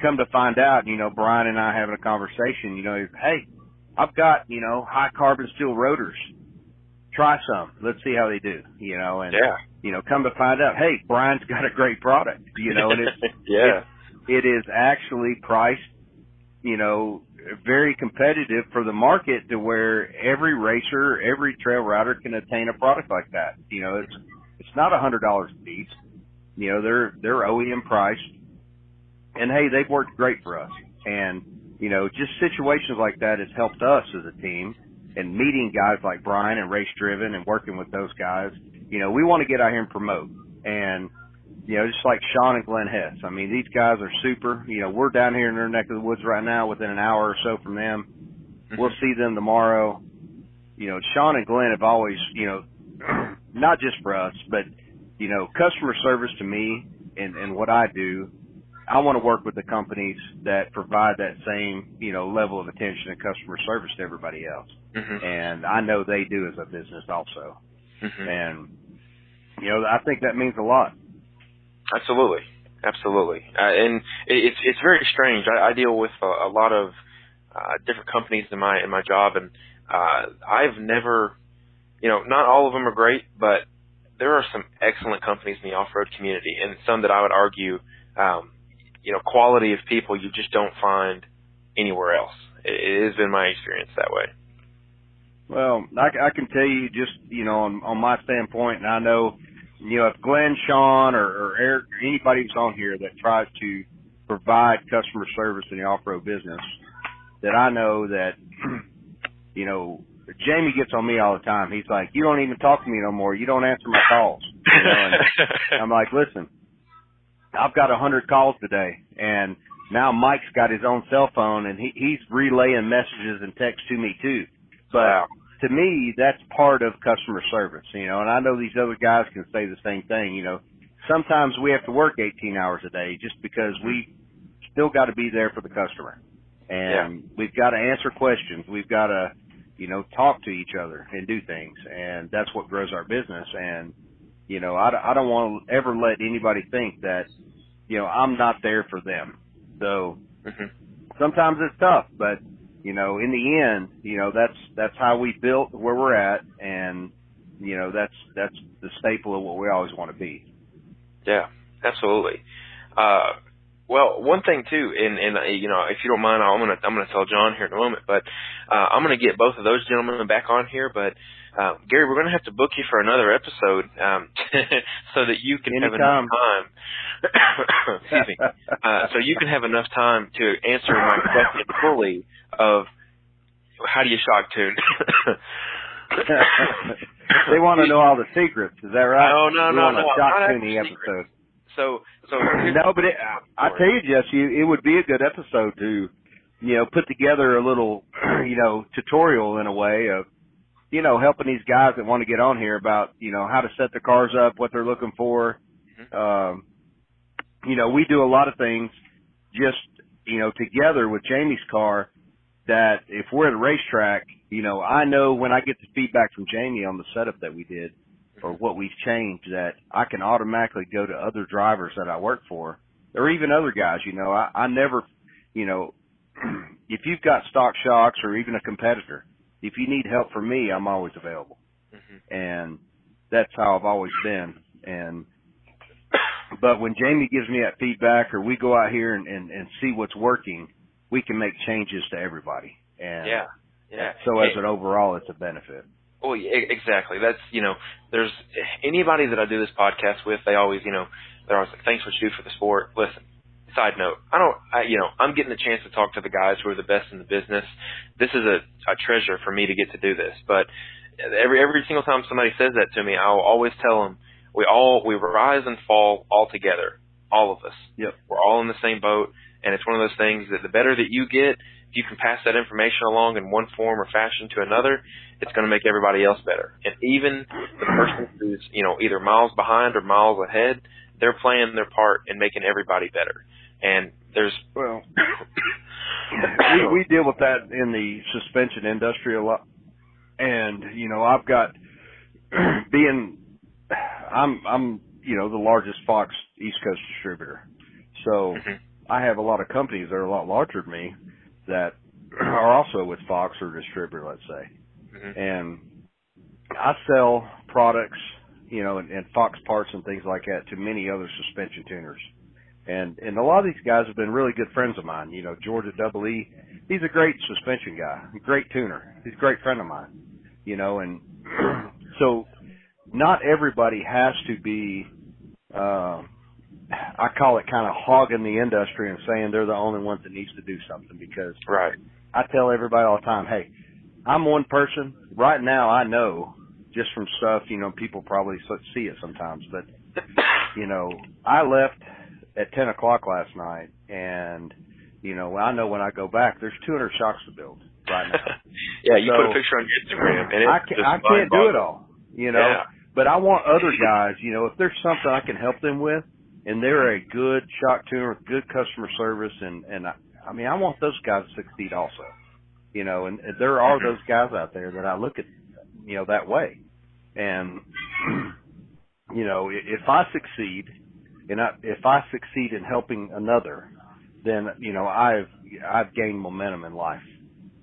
come to find out, you know, Brian and I having a conversation, you know, hey, I've got, you know, high carbon steel rotors. Try some. Let's see how they do, you know. And, yeah. you know, come to find out, hey, Brian's got a great product, you know, and it's, yeah. It's, it is actually priced, you know, very competitive for the market to where every racer, every trail rider can attain a product like that. You know, it's it's not a hundred dollars a piece. You know, they're they're O E M priced, and hey, they've worked great for us. And you know, just situations like that has helped us as a team. And meeting guys like Brian and Race Driven and working with those guys, you know, we want to get out here and promote. And you know, just like Sean and Glenn Hess. I mean, these guys are super. You know, we're down here in their neck of the woods right now within an hour or so from them. We'll see them tomorrow. You know, Sean and Glenn have always, you know, not just for us, but, you know, customer service to me and, and what I do, I want to work with the companies that provide that same, you know, level of attention and customer service to everybody else. Mm-hmm. And I know they do as a business also. Mm-hmm. And, you know, I think that means a lot. Absolutely, absolutely, uh, and it's it's very strange. I, I deal with a, a lot of uh, different companies in my in my job, and uh, I've never, you know, not all of them are great, but there are some excellent companies in the off-road community, and some that I would argue, um, you know, quality of people you just don't find anywhere else. It, it has been my experience that way. Well, I, I can tell you just you know on, on my standpoint, and I know. You know, if Glenn, Sean, or, or Eric, or anybody who's on here that tries to provide customer service in the off-road business, that I know that, you know, Jamie gets on me all the time. He's like, you don't even talk to me no more. You don't answer my calls. You know, and I'm like, listen, I've got a hundred calls today, and now Mike's got his own cell phone, and he, he's relaying messages and texts to me, too. But to me, that's part of customer service, you know, and I know these other guys can say the same thing, you know. Sometimes we have to work eighteen hours a day just because we still got to be there for the customer. And yeah. we've got to answer questions. We've got to, you know, talk to each other and do things. And that's what grows our business. And, you know, I, I don't want to ever let anybody think that, you know, I'm not there for them. So mm-hmm. sometimes it's tough, but. You know, in the end, you know, that's, that's how we built where we're at. And, you know, that's, that's the staple of what we always want to be. Yeah, absolutely. Uh, well, one thing too, and, and, you know, if you don't mind, I'm going to, I'm going to tell John here in a moment, but, uh, I'm going to get both of those gentlemen back on here, but, uh, Gary, we're going to have to book you for another episode, um, so that you can Anytime. have enough time, excuse me, uh, so you can have enough time to answer my question fully. Of how do you shock tune? They want to know all the secrets. Is that right? No, no, we no, no. Shock tuning episode. So, so no, but it, I tell you, Jesse, it would be a good episode to, you know, put together a little, you know, tutorial in a way of, you know, helping these guys that want to get on here about, you know, how to set their cars up, what they're looking for. Mm-hmm. Um, you know, we do a lot of things just, you know, together with Jamie's car. That if we're at a racetrack, you know, I know when I get the feedback from Jamie on the setup that we did or what we've changed, that I can automatically go to other drivers that I work for or even other guys. You know, I, I never, you know, if you've got stock shocks or even a competitor, if you need help from me, I'm always available. Mm-hmm. And that's how I've always been. And but when Jamie gives me that feedback or we go out here and, and, and see what's working, we can make changes to everybody. And yeah, yeah. So as it, an overall, it's a benefit. Well, exactly. That's, you know, there's anybody that I do this podcast with, they always, you know, they're always like, thanks for what you do for the sport. Listen, side note, I don't, I, you know, I'm getting the chance to talk to the guys who are the best in the business. This is a, a treasure for me to get to do this. But every every single time somebody says that to me, I'll always tell them, we all, we rise and fall all together, all of us. Yep. We're all in the same boat. And it's one of those things that the better that you get, if you can pass that information along in one form or fashion to another, it's going to make everybody else better. And even the person who's, you know, either miles behind or miles ahead, they're playing their part in making everybody better. And there's – well, we, we deal with that in the suspension industry a lot. And, you know, I've got – being – I'm, I'm, you know, the largest Fox East Coast distributor. So – I have a lot of companies that are a lot larger than me that are also with Fox or distributor, let's say. Mm-hmm. And I sell products, you know, and, and Fox parts and things like that to many other suspension tuners. And, and a lot of these guys have been really good friends of mine. You know, Georgia Double E, he's a great suspension guy, great tuner. He's a great friend of mine, you know, and so not everybody has to be, um, uh, I call it kind of hogging the industry and saying they're the only ones that needs to do something, because right. I tell everybody all the time, hey, I'm one person. Right now I know just from stuff, you know, people probably see it sometimes, but, you know, I left at ten o'clock last night, and, you know, I know when I go back, there's two hundred shocks to build right now. yeah, you so, put a picture on Instagram. And I, can, I can't do it all, you know, yeah. But I want other guys, you know, if there's something I can help them with, and they're a good shock tuner with good customer service. And, and I, I mean, I want those guys to succeed also, you know, and there are those guys out there that I look at, you know, that way. And, you know, if I succeed and I, if I succeed in helping another, then, you know, I've, I've gained momentum in life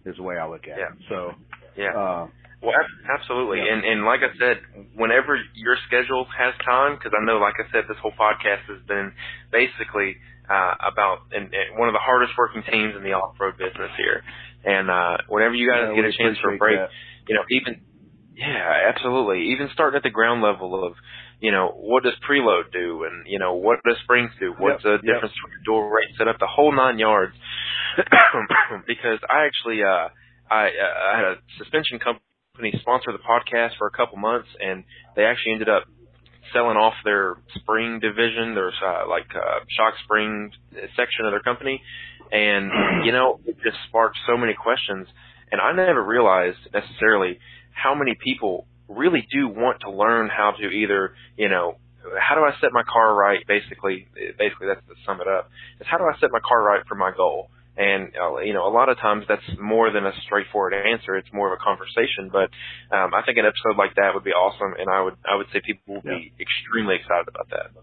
is the way I look at yeah. it. So, yeah. Uh, Well, absolutely, yeah. and and like I said, whenever your schedule has time, because I know, like I said, this whole podcast has been basically uh, about and, and one of the hardest working teams in the off-road business here, and uh, whenever you guys yeah, get a chance for a break, that. you know, even, yeah, absolutely, even starting at the ground level of, you know, what does preload do, and, you know, what does springs do, what's yep, the yep. difference between door rate setup, the whole nine yards, because I actually, uh, I, uh, I had a suspension company sponsored the podcast for a couple months, and they actually ended up selling off their spring division, their uh, like uh, shock spring section of their company, and you know, it just sparked so many questions. And I never realized necessarily how many people really do want to learn how to either, you know, how do I set my car right? Basically, basically that's to sum it up. Is how do I set my car right for my goal? And, uh, you know, a lot of times that's more than a straightforward answer. It's more of a conversation. But um, I think an episode like that would be awesome, and I would I would say people would yeah. be extremely excited about that.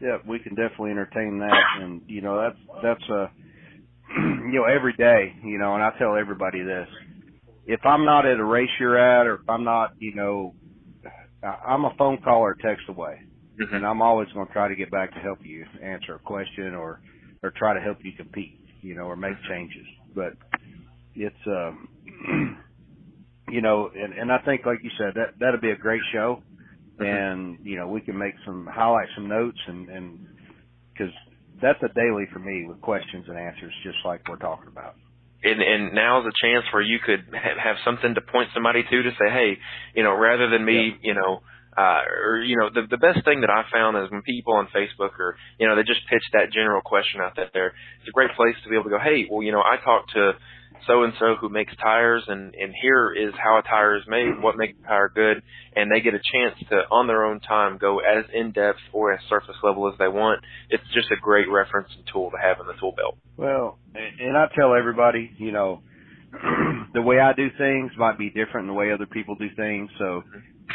Yeah, we can definitely entertain that. And, you know, that's, that's a, you know, every day, you know, and I tell everybody this. If I'm not at a race you're at, or if I'm not, you know, I'm a phone call or text away. Mm-hmm. And I'm always going to try to get back to help you answer a question or, or try to help you compete, you know, or make changes. But it's, um, you know, and, and I think, like you said, that, that'd be a great show. And, you know, we can make some, highlight some notes, and, and, cause that's a daily for me with questions and answers, just like we're talking about. And, and now's a chance where you could ha- have something to point somebody to, to say, hey, you know, rather than me, yeah. you know, Uh, or, you know, the, the best thing that I found is when people on Facebook or, you know, they just pitch that general question out there, it's a great place to be able to go, hey, well, you know, I talked to so-and-so who makes tires, and, and here is how a tire is made, what makes a tire good, and they get a chance to, on their own time, go as in-depth or as surface level as they want. It's just a great reference and tool to have in the tool belt. Well, and I tell everybody, you know, the way I do things might be different than the way other people do things, so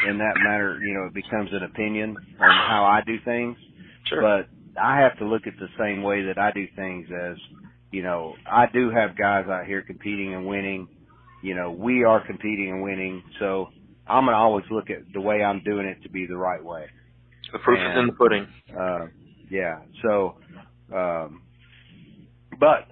in that matter, you know, it becomes an opinion on how I do things. Sure. But I have to look at the same way that I do things as you know, I do have guys out here competing and winning. You know, we are competing and winning. So I'm going to always look at the way I'm doing it to be the right way. The proof and, is in the pudding. Uh, yeah. So, um, but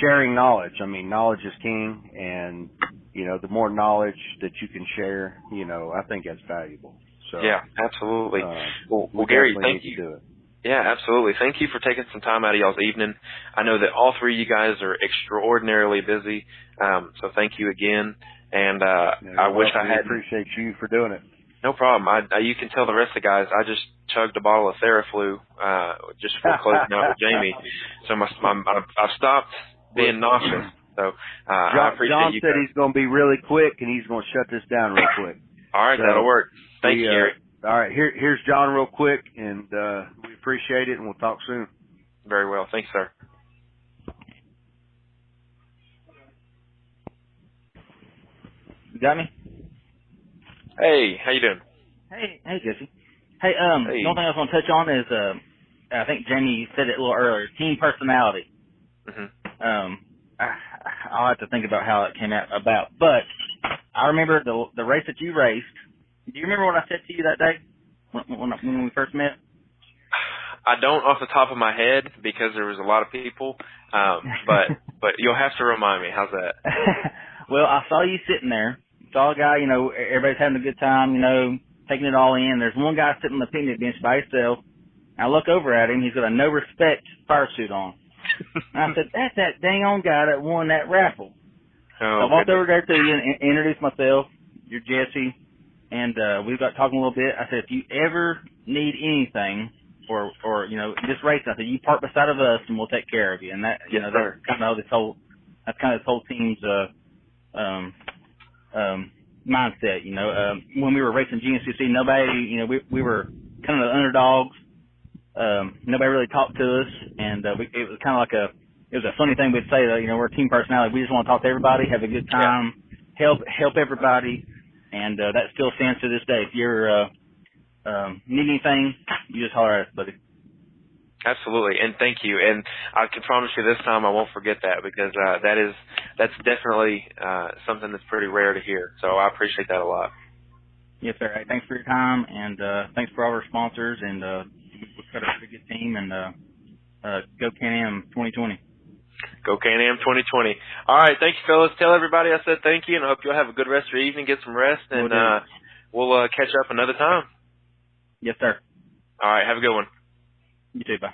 sharing knowledge, I mean, knowledge is king. And, you know, the more knowledge that you can share, you know, I think that's valuable. So, yeah, absolutely. Uh, well, well, Gary, thank you. Do it. Yeah, absolutely. Thank you for taking some time out of y'all's evening. I know that all three of you guys are extraordinarily busy, um, so thank you again. And uh, yeah, I wish I had. Appreciate you for doing it. No problem. I, I, you can tell the rest of the guys I just chugged a bottle of Theraflu uh, just for closing out with Jamie. So my, my, my, I've stopped being nauseous. So uh, John, I appreciate John you. John said guys. He's going to be really quick and he's going to shut this down real quick. All right, so, that'll work. Thank we, you, Gary. Uh, all right, here, here's John real quick, and uh, we appreciate it, and we'll talk soon. Very well. Thanks, sir. You got me? Hey, how you doing? Hey, hey, Jesse. Hey, um, hey. The only thing I was going to touch on is, uh, I think Jamie said it a little earlier, team personality. Mm-hmm. Um, I, I'll have to think about how it came out about, but I remember the the race that you raced. Do you remember what I said to you that day when, when, when we first met? I don't off the top of my head because there was a lot of people, um, but but you'll have to remind me. How's that? Well, I saw you sitting there. Saw a guy, you know, everybody's having a good time, you know, taking it all in. There's one guy sitting on the picnic bench by himself. I look over at him. He's got a no respect fire suit on. And I said, that's that dang on guy that won that raffle. Oh, I walked goodness. over there to you and introduced myself. You're Jesse. And uh, we got talking a little bit. I said, if you ever need anything or, or you know, this race, I said, you park beside of us and we'll take care of you. And that, you yes, know, that's kind of this whole, that's kind of this whole team's uh, um, um, mindset, you know. Um, when we were racing G N C C, nobody, you know, we we were kind of the underdogs. Um, nobody really talked to us, and uh, we, it was kind of like a, it was a funny thing we'd say, though, you know, we're a team personality. We just want to talk to everybody, have a good time, yeah. help help everybody. And uh, that still stands to this day. If you uh, um, need anything, you just holler at us, buddy. Absolutely, and thank you. And I can promise you this time I won't forget that because uh, that is that's definitely uh, something that's pretty rare to hear. So I appreciate that a lot. Yes, sir. Hey, thanks for your time, and uh, thanks for all our sponsors. And uh, we've got a pretty good team, and uh, uh, go Can-Am twenty twenty. Go Can-Am twenty twenty. All right, thank you, fellas. Tell everybody I said thank you, and I hope you'll have a good rest of your evening, get some rest, and we'll, uh, we'll uh, catch up another time. Yes, sir. All right, have a good one. You too, bye.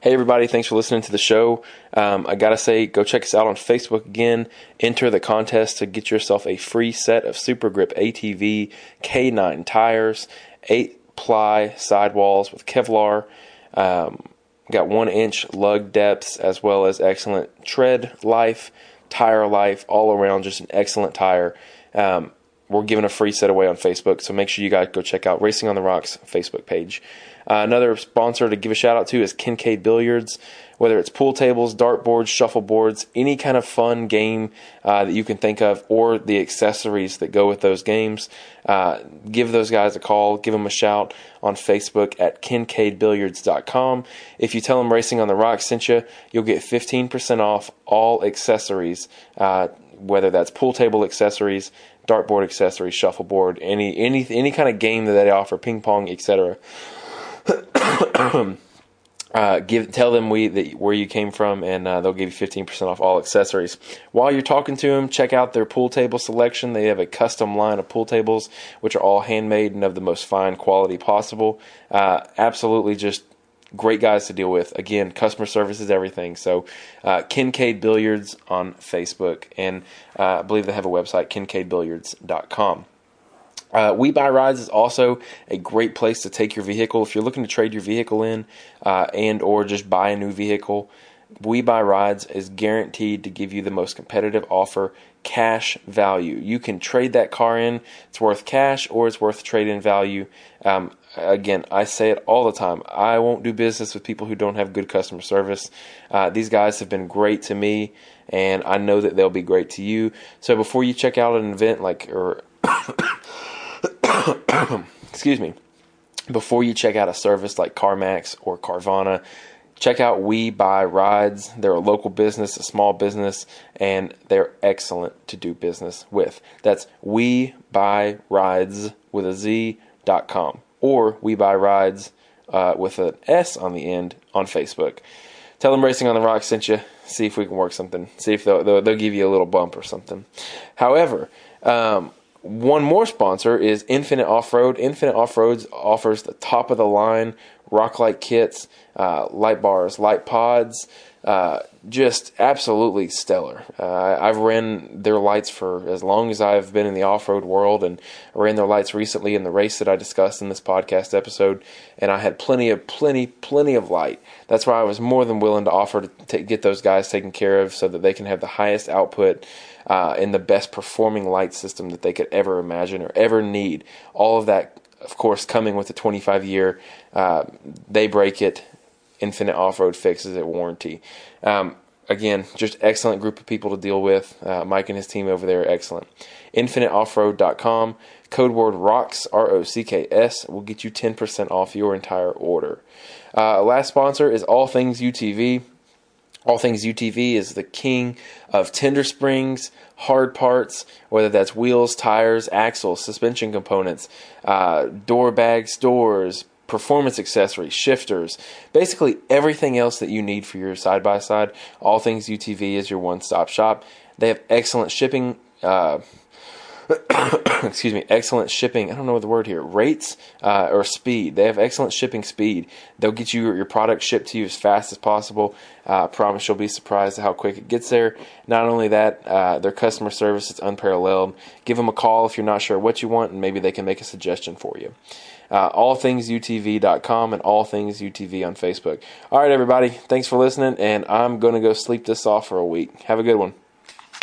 Hey, everybody. Thanks for listening to the show. Um, I got to say, go check us out on Facebook again. Enter the contest to get yourself a free set of Supergrip A T V K nine tires, eight-ply sidewalls with Kevlar, um... got one inch lug depths as well as excellent tread life, tire life, all around just an excellent tire. Um, we're giving a free set away on Facebook, so make sure you guys go check out Racing on the Rocks Facebook page. Uh, another sponsor to give a shout out to is Kincaid Billiards. Whether it's pool tables, dartboards, shuffleboards, any kind of fun game uh, that you can think of, or the accessories that go with those games, uh, give those guys a call. Give them a shout on Facebook at Kincaid Billiards dot com. If you tell them Racing on the Rocks sent you, you'll get fifteen percent off all accessories, uh, whether that's pool table accessories, dartboard accessories, shuffleboard, any any any kind of game that they offer, ping pong, et cetera. Uh, give tell them we that, where you came from, and uh, they'll give you fifteen percent off all accessories. While you're talking to them, check out their pool table selection. They have a custom line of pool tables, which are all handmade and of the most fine quality possible. Uh, absolutely just great guys to deal with. Again, customer service is everything. So uh, Kincaid Billiards on Facebook, and uh, I believe they have a website, Kincaid Billiards dot com. Uh, We Buy Rides is also a great place to take your vehicle. If you're looking to trade your vehicle in uh, and or just buy a new vehicle, We Buy Rides is guaranteed to give you the most competitive offer, cash value. You can trade that car in. It's worth cash or it's worth trade-in value. Um, again, I say it all the time. I won't do business with people who don't have good customer service. Uh, these guys have been great to me, and I know that they'll be great to you. So before you check out an event like or excuse me, before you check out a service like CarMax or Carvana, Check out We Buy Rides. They're a local business, a small business, and they're excellent to do business with. That's We Buy Rides with a Z dot com, or We Buy Rides uh, with an S on the end on Facebook. Tell them Racing on the Rock sent you. See if we can work something. See if they'll, they'll, they'll give you a little bump or something. However, um, one more sponsor is Infinite Offroad. Infinite Offroads offers the top of the line rock light kits, uh, light bars, light pods, uh, just absolutely stellar. Uh, I've ran their lights for as long as I've been in the off-road world, and I ran their lights recently in the race that I discussed in this podcast episode, and I had plenty of, plenty, plenty of light. That's why I was more than willing to offer to t- get those guys taken care of so that they can have the highest output uh, and the best performing light system that they could ever imagine or ever need. All of that, of course, coming with a twenty-five year, uh, they break it, Infinite Off-Road fixes it warranty. Um, again, just excellent group of people to deal with. Uh, Mike and his team over there are excellent. infinite off road dot com, code word ROCKS, R O C K S, will get you ten percent off your entire order. Uh, last sponsor is All Things U T V. All Things U T V is the king of tender springs, hard parts, whether that's wheels, tires, axles, suspension components, uh, door bags, doors, performance accessories, shifters, basically everything else that you need for your side-by-side. All Things U T V is your one-stop shop. They have excellent shipping, uh, excuse me, excellent shipping, I don't know the word here, rates uh, or speed. They have excellent shipping speed. They'll get you your product shipped to you as fast as possible. I uh, promise you'll be surprised at how quick it gets there. Not only that, uh, their customer service is unparalleled. Give them a call if you're not sure what you want, and maybe they can make a suggestion for you. Uh, all things U T V dot com and All Things U T V on Facebook. All right, everybody, thanks for listening, and I'm going to go sleep this off for a week. Have a good one.